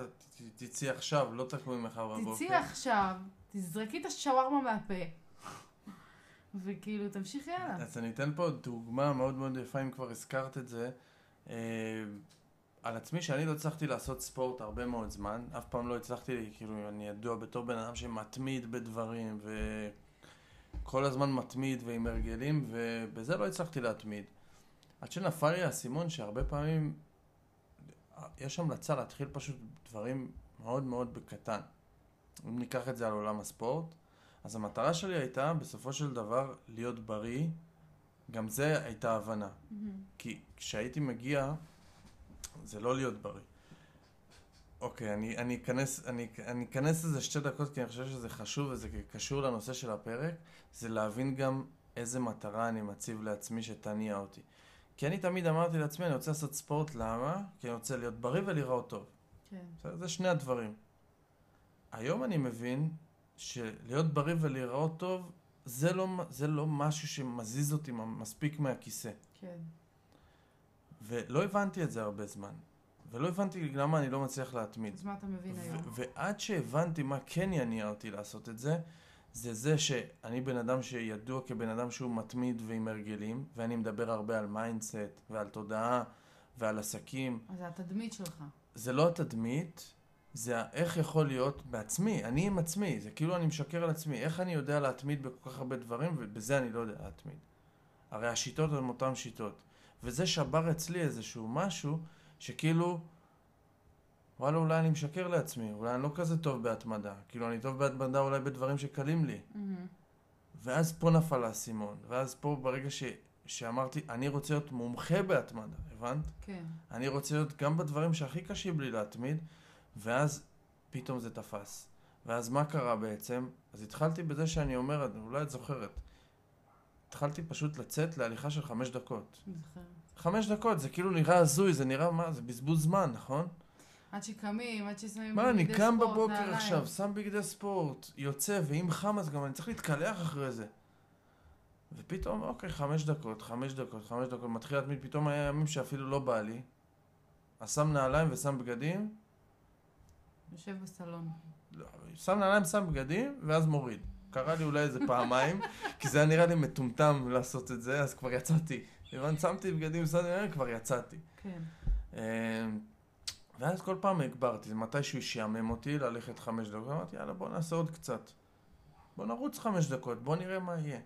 תצאי עכשיו, לא תקומי מחר בבוקר. תצאי עכשיו, תזרקי את השווארמה מהפה, וכאילו, תמשיכי הלאה. אז אני אתן פה דוגמה מאוד מאוד יפה, אם כבר הזכרת את זה, על עצמי שאני לא הצלחתי לעשות ספורט הרבה מאוד זמן, אף פעם לא הצלחתי, כאילו, אני ידוע בתור בן אדם שמתמיד בדברים, ו... כל הזמן מתמיד ועם הרגלים, ובזה לא הצלחתי להתמיד. עד שנפל לי הסימון שהרבה פעמים יש המלצה להתחיל פשוט דברים מאוד מאוד בקטן. אם ניקח את זה על עולם הספורט, אז המטרה שלי הייתה בסופו של דבר להיות בריא, גם זה הייתה הבנה. כי כשהייתי מגיע, זה לא להיות בריא. אוקיי, אני אכנס לזה 2 דקות, כי אני חושב שזה חשוב וזה קשור לנושא של הפרק, זה להבין גם איזה מטרה אני מציב לעצמי שתניע אותי. כי אני תמיד אמרתי לעצמי, אני רוצה לעשות ספורט, למה? כי אני רוצה להיות בריא ולראות טוב. כן. זה 2 הדברים. היום אני מבין שלהיות בריא ולראות טוב, זה לא משהו שמזיז אותי מספיק מהכיסא. כן. ולא הבנתי את זה הרבה זמן. ולא הבנתי למה אני לא מצליח להתמיד. אז מה אתה מבין היום? ועד שהבנתי מה כן יניע אותי לעשות את זה, זה שאני בן אדם שידוע כבן אדם שהוא מתמיד ועם הרגלים, ואני מדבר הרבה על מיינדסט ועל תודעה ועל עסקים. אז זה התדמית שלך. זה לא התדמית, זה איך יכול להיות בעצמי, אני עם עצמי, זה כאילו אני משקר על עצמי, איך אני יודע להתמיד בכל כך הרבה דברים, ובזה אני לא יודע להתמיד. הרי השיטות הן אותן שיטות. וזה שבר אצלי איזשהו משהו, שכאילו וואלה, אולי אני משקר לעצמי, אולי אני לא כזה טוב בהתמדה. כאילו, אני טוב בהתמדה אולי בדברים שקלים לי. ואז פה נפל הסימון. ואז פה ברגע שאמרתי, אני רוצה להיות מומחה בהתמדה, הבנת? כן. אני רוצה להיות גם בדברים שהכי קשים לי להתמיד, ואז פתאום זה תפס. ואז מה קרה בעצם? אז התחלתי בזה שאני אומרת, אולי את זוכרת, התחלתי פשוט לצאת להליכה של 5 דקות. זוכרת. 5 דקות, זה כאילו נראה הזוי, זה נראה מה? זה בזבוז זמן, נכון? עד שקמים, עד ששמים בגדי ספורט. מה, אני קם בבוקר עכשיו, שם בגדי ספורט, יוצא, ואם חם אז גם אני צריך להתקלח אחרי זה. ופתאום, אוקיי, 5 דקות, מתחיל להתמיד, פתאום היה ימים שאפילו לא בא לי. אז שם נעליים ושם בגדים. יושב בסלון. לא, שם נעליים, שם בגדים, ואז מוריד. קרה לי אולי איזה פעמיים, כי זה היה נראה לי מטומטם לעשות את זה, אז כבר יצאתי. לבן, שמתי בגדים, כבר יצאתי. כן. ואז כל פעם הגברתי, מתישהו שיעמם אותי ללכת 5 דקות, אמרתי, יאללה, בוא נעשה עוד קצת. בוא נרוץ 5 דקות, בוא נראה מה יהיה.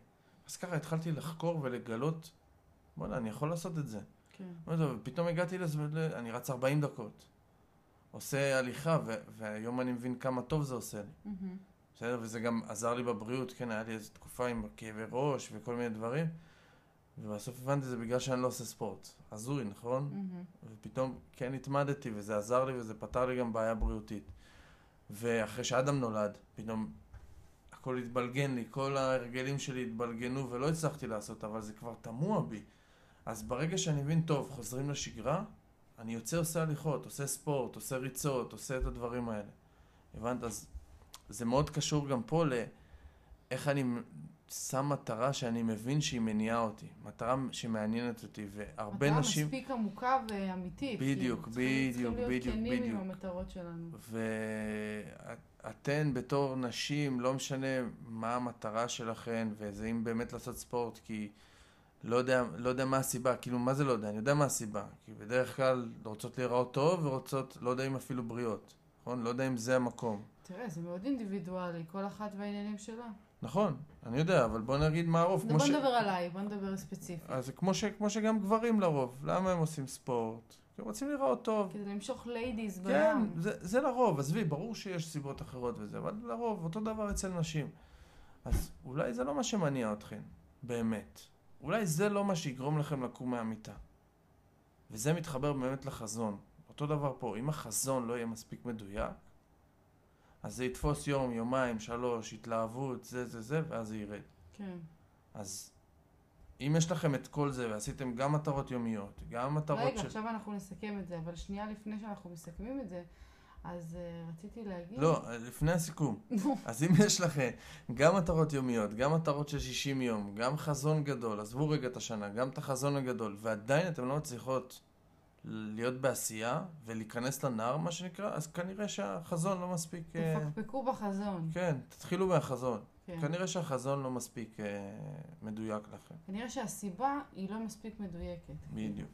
אז ככה התחלתי לחקור ולגלות, בוא'לה, אני יכול לעשות את זה. כן. ופתאום הגעתי אני רץ 40 דקות. עושה הליכה, והיום אני מבין כמה טוב זה עושה לי. בסדר, וזה גם עזר לי בבריאות, כן, היה לי איזו תקופה עם כאבי ראש וכל מיני דברים. ובסוף הבנתי זה בגלל שאני לא עושה ספורט. עזורי, נכון? ופתאום כן התמדתי, וזה עזר לי, וזה פתר לי גם בעיה בריאותית. ואחרי שאדם נולד, פתאום הכל התבלגן לי, כל ההרגלים שלי התבלגנו ולא הצלחתי לעשות, אבל זה כבר תמוה בי. אז ברגע שאני מבין, טוב, חוזרים לשגרה, אני יוצא, עושה הליכות, עושה ספורט, עושה ריצות, עושה את הדברים האלה. הבנת? אז זה מאוד קשור גם פה לאיך אני שם מטרה שאני מבין שהיא מניעה אותי, מטרה שמעניינת אותי, והרבה מטרה נשים... מטרה מספיק עמוקה ואמיתית. בדיוק, בדיוק, בדיוק. צריכים להיות כנים עם המטרות שלנו. ואתן בתור נשים, לא משנה מה המטרה שלכן, וזה אם באמת לעשות ספורט, כי לא יודע מה הסיבה, כאילו מה זה לא יודע, אני יודע מה הסיבה, כי בדרך כלל רוצות להיראות טוב ורוצות, לא יודע אם אפילו בריאות, נכון? לא יודע אם זה המקום. תראה, זה מאוד אינדיבידואלי, כל אחת בעניינים שלה. נכון, אני יודע, אבל בוא נגיד מה הרוב. בוא נדבר עליי, בוא נדבר ספציפית. אז כמו שגם גברים לרוב, למה הם עושים ספורט? כי הם רוצים לראות טוב. כדי למשוך ליידיז בים. כן, זה לרוב, עזבי, ברור שיש סיבות אחרות וזה, אבל לרוב, אותו דבר אצל נשים. אז אולי זה לא מה שמניע אתכן, באמת. אולי זה לא מה שיגרום לכם לקום מהמיטה. וזה מתחבר באמת לחזון. אותו דבר פה, אם החזון לא יהיה מספיק מדויק, אז זה יתפוס יום, יומיים, 3, התלהבות, זה, ואז זה ירד. כן. אז אם יש לכם את כל זה, ועשיתם גם מטרות יומיות, גם מטרות רגע, עכשיו אנחנו נסכם את זה, אבל שנייה לפני שאנחנו מסכמים את זה, אז רציתי להגיד... לא, לפני הסיכום. אז אם יש לכם גם מטרות יומיות, גם מטרות של 60 יום, גם חזון גדול, עזבו רגע את השנה, גם את החזון הגדול, ועדיין אתם לא מצליחות להיות בעשייה ולהיכנס לנער, מה שנקרא, אז כנראה שהחזון לא מספיק... תפקפקו בחזון. כן, תתחילו מהחזון. כן. כנראה שהחזון לא מספיק מדויק לכם. כנראה שהסיבה היא לא מספיק מדויקת. בדיוק.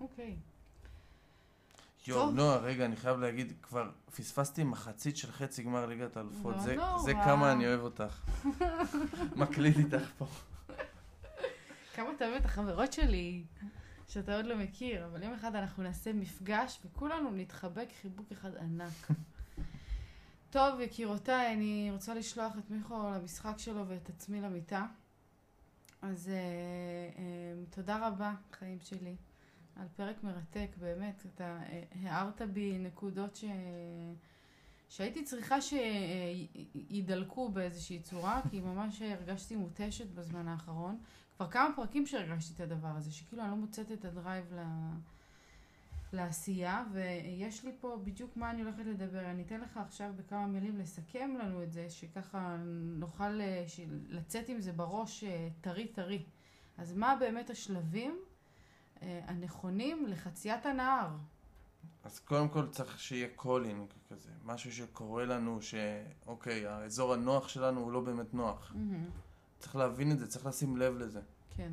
אוקיי. יום, נועה, רגע, אני חייב להגיד, כבר פספסתי מחצית של חצי גמר ליגת האלופות. זה כמה אני אוהב אותך. מקליט איתך פה. כמה אתה אוהב את החברות שלי. שאתה עוד לא מכיר, אבל יום אחד אנחנו נעשה מפגש וכולנו נתחבק חיבוק אחד ענק. טוב, יקירותיי, אני רוצה לשלוח את מיכו למשחק שלו ואת עצמי למיטה. אז תודה רבה, חיים שלי, על פרק מרתק, באמת. אתה הערת בי נקודות שהייתי צריכה שידלקו באיזושהי צורה, כי ממש הרגשתי מותשת בזמן האחרון. כבר כמה פרקים שהרגשתי את הדבר הזה, שכאילו אני לא מוצאת את הדרייב לעשייה, ויש לי פה בדיוק מה אני הולכת לדבר. אני אתן לך עכשיו בכמה מילים לסכם לנו את זה, שככה נוכל לצאת עם זה בראש טרי. אז מה באמת השלבים הנכונים לחציית הנער? אז קודם כל צריך שיהיה קולינג כזה, משהו שקורה לנו שאוקיי, האזור הנוח שלנו הוא לא באמת נוח. צריך להבין את זה, צריך לשים לב לזה. כן.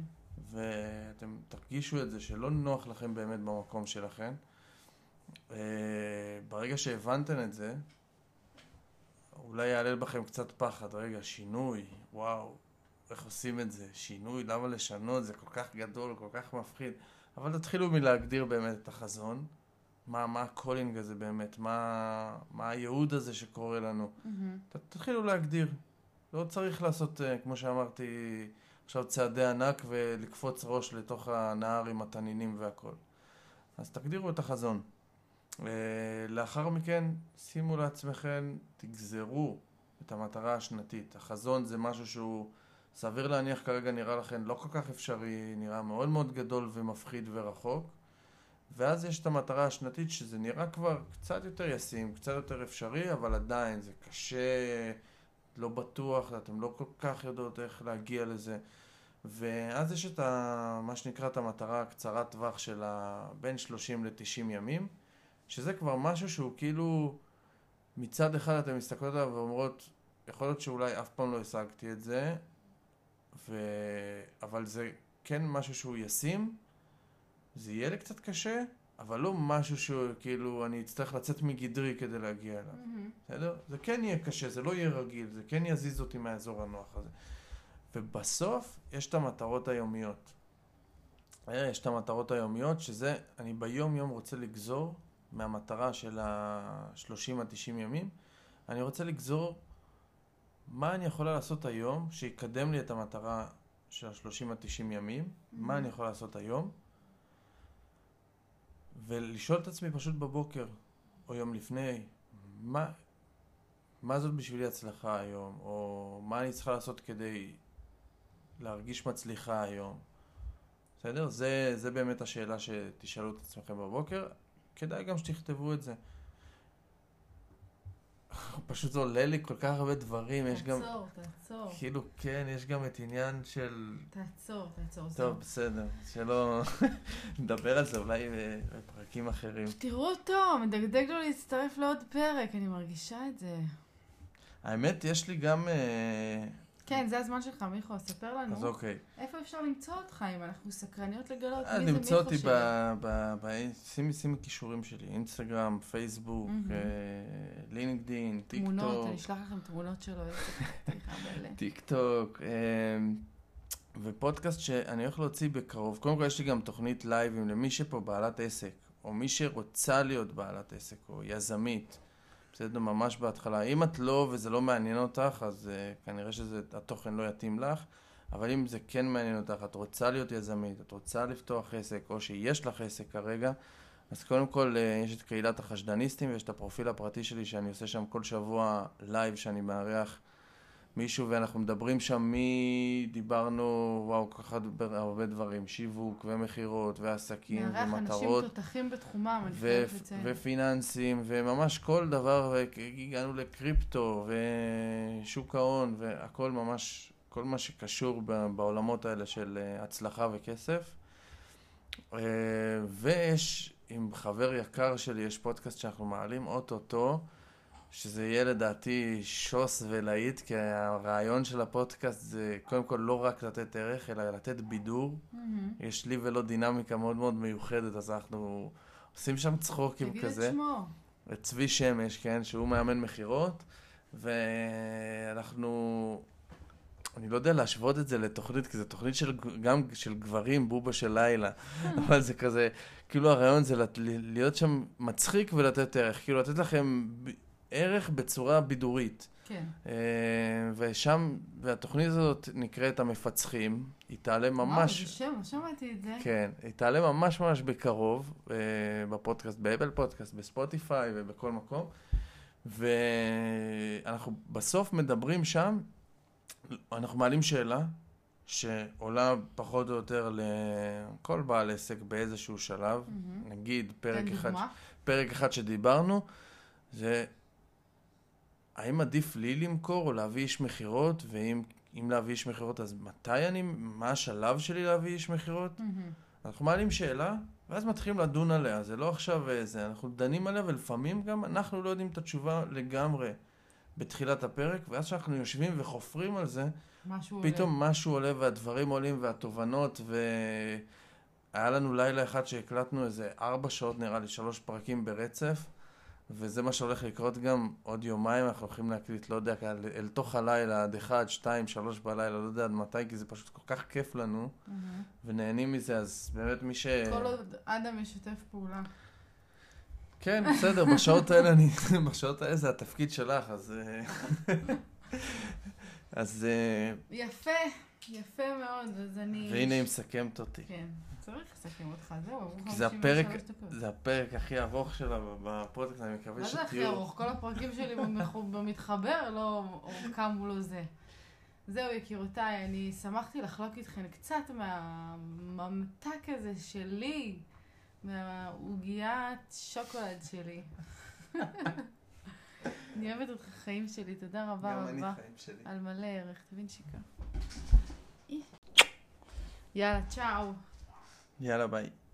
ואתם תרגישו את זה, שלא נוח לכם באמת במקום שלכם. ברגע שהבנתם את זה, אולי יעלה בכם קצת פחד. רגע, שינוי, וואו, איך עושים את זה? שינוי, למה לשנות? זה כל כך גדול, כל כך מפחיד. אבל תתחילו מלהגדיר באמת את החזון, מה הקולינג הזה באמת, מה הייעוד הזה שקורה לנו. תתחילו להגדיר. לא צריך לעשות, כמו שאמרתי, עכשיו צעדי ענק ולקפוץ ראש לתוך הנהר עם התנינים והכל. אז תגדירו את החזון. לאחר מכן, שימו לעצמכם, תגזרו את המטרה השנתית. החזון זה משהו שהוא סביר להניח כרגע נראה לכם לא כל כך אפשרי, נראה מאוד מאוד גדול ומפחיד ורחוק. ואז יש את המטרה השנתית שזה נראה כבר קצת יותר ישים, קצת יותר אפשרי, אבל עדיין זה קשה, לא בטוח, אתם לא כל כך יודעות איך להגיע לזה. ואז יש את מה שנקרא את המטרה הקצרת טווח של בין 30 ל-90 ימים, שזה כבר משהו שהוא כאילו מצד אחד אתם מסתכלות עליו ואומרות, יכול להיות שאולי אף פעם לא השגתי את זה, אבל זה כן משהו שהוא ישים, זה יהיה לי קצת קשה, אבל לא משהו שכאילו אני אצטרך לצאת מגדרי כדי להגיע אליו. בסדר? זה כן יהיה קשה, זה לא יהיה רגיל, זה כן יזיז אותי מהאזור הנוח הזה. ובסוף יש את המטרות היומיות. יש את המטרות היומיות שזה, אני ביום יום רוצה לגזור מהמטרה של ה-30-90 ימים, אני רוצה לגזור מה אני יכולה לעשות היום שיקדם לי את המטרה של ה-30-90 ימים, מה אני יכולה לעשות היום, ולשאול את עצמי פשוט בבוקר, או יום לפני, מה זאת בשבילי הצלחה היום, או מה אני צריכה לעשות כדי להרגיש מצליחה היום. בסדר? זה באמת השאלה שתשאלו את עצמכם בבוקר. כדאי גם שתכתבו את זה. פשוט זה עולה לי כל כך הרבה דברים. תעצור. כאילו, כן, יש גם את עניין של... תעצור. טוב, בסדר. שלא נדבר על זה אולי בפרקים אחרים. תראו אותו, מדגדג לו להצטרף לעוד פרק. אני מרגישה את זה. האמת, יש לי גם... כן, זה הזמן שלך, מיכו. ספר לנו. אז אוקיי. איפה אפשר למצוא אותך, אם אנחנו סקרניות לגלות? מי זה מיכו שלי? נמצא אותי שימי קישורים שלי. אינסטגרם, פייסבוק, לינקדין, טיק טוק. תמונות, אני אשלח לכם תמונות שלו. טיק טוק. ופודקאסט שאני הולך להוציא בקרוב. קודם כל יש לי גם תוכנית לייבים למי שפה בעלת עסק, או מי שרוצה להיות בעלת עסק, או יזמית. בסדר, ממש בהתחלה. אם את לא, וזה לא מעניין אותך, אז כנראה שהתוכן לא יתאים לך, אבל אם זה כן מעניין אותך, את רוצה להיות יזמית, את רוצה לפתוח עסק, או שיש לך עסק כרגע, אז קודם כל יש את קהילת החשדניסטים, ויש את הפרופיל הפרטי שלי, שאני עושה שם כל שבוע לייב, שאני מערך מישהו, ואנחנו מדברים שם דיברנו, וואו, ככה הרבה דברים, שיווק ומחירות ועסקים ומטרות. אנשים תותחים בתחומם, אני חייבת לציין. ופיננסים, וממש כל דבר, הגענו לקריפטו ושוק ההון, והכל ממש, כל מה שקשור בעולמות האלה של הצלחה וכסף. ויש, עם חבר יקר שלי, יש פודקאסט שאנחנו מעלים אוטוטו, שזה יהיה לדעתי שוס ולהיט, כי הרעיון של הפודקאסט זה קודם כל לא רק לתת ערך, אלא לתת בידור. יש לי ולא דינמיקה מאוד מאוד מיוחדת, אז אנחנו עושים שם צחוקים כזה. תגיד את שמו. את צבי שמש, כן, שהוא מאמן מחירות, ואנחנו... אני לא יודע להשוות את זה לתוכנית, כי זו תוכנית גם של גברים, בובה של לילה. אבל זה כזה, כאילו הרעיון זה להיות שם מצחיק ולתת ערך, כאילו לתת לכם... ערך בצורה בידורית. כן. ושם, והתוכנית הזאת נקראת המפצחים, היא תעלה ממש... וואו, זה שם, שמעתי את זה. כן, היא תעלה ממש ממש בקרוב, בפודקאסט, באבל פודקאסט, בספוטיפיי ובכל מקום, ואנחנו בסוף מדברים שם, אנחנו מעלים שאלה, שעולה פחות או יותר לכל בעל עסק באיזשהו שלב, נגיד פרק אחד שדיברנו, זה... האם עדיף לי למכור או להביא איש מחירות, ואם להביא איש מחירות, אז מתי מה השלב שלי להביא איש מחירות? אנחנו מעלים שאלה, ואז מתחילים לדון עליה, זה לא עכשיו איזה, אנחנו דנים עליה, ולפעמים גם אנחנו לא יודעים את התשובה לגמרי בתחילת הפרק, ואז שאנחנו יושבים וחופרים על זה, פתאום משהו עולה, והדברים עולים, והתובנות, והיה לנו לילה אחד שהקלטנו איזה 4 שעות, נראה לי 3 פרקים ברצף, וזה מה שהולך לקרות גם עוד יומיים, אנחנו הולכים להקליט, לא יודע, אל תוך הלילה, עד 1, 2, 3 בלילה, לא יודע עד מתי, כי זה פשוט כל כך כיף לנו, ונהנים מזה, אז באמת מי ש... כל עוד אדם ישתף פעולה. כן, בסדר, בשעות האלה אני, בשעות האלה זה התפקיד שלך, אז... אז... יפה, יפה מאוד, אז אני... והנה היא מסכמת אותי. כן, צריך לסכם אותך, זהו. זה הפרק הכי ארוך שלה בפרודקט, אני מקווה שתהיו... מה זה הכי ארוך? כל הפרקים שלי במתחבר, לא אורכם הוא לא זה. זהו, יקירותיי, אני שמחתי לחלוק איתכן קצת מהממתק הזה שלי, מהעוגיית שוקולד שלי. אני אוהבת אותך, חיים שלי, תודה רבה רבה. גם אני חיים שלי. על מלא ערך, תבין שיקה. יאללה, צ'או. יאללה, ביי.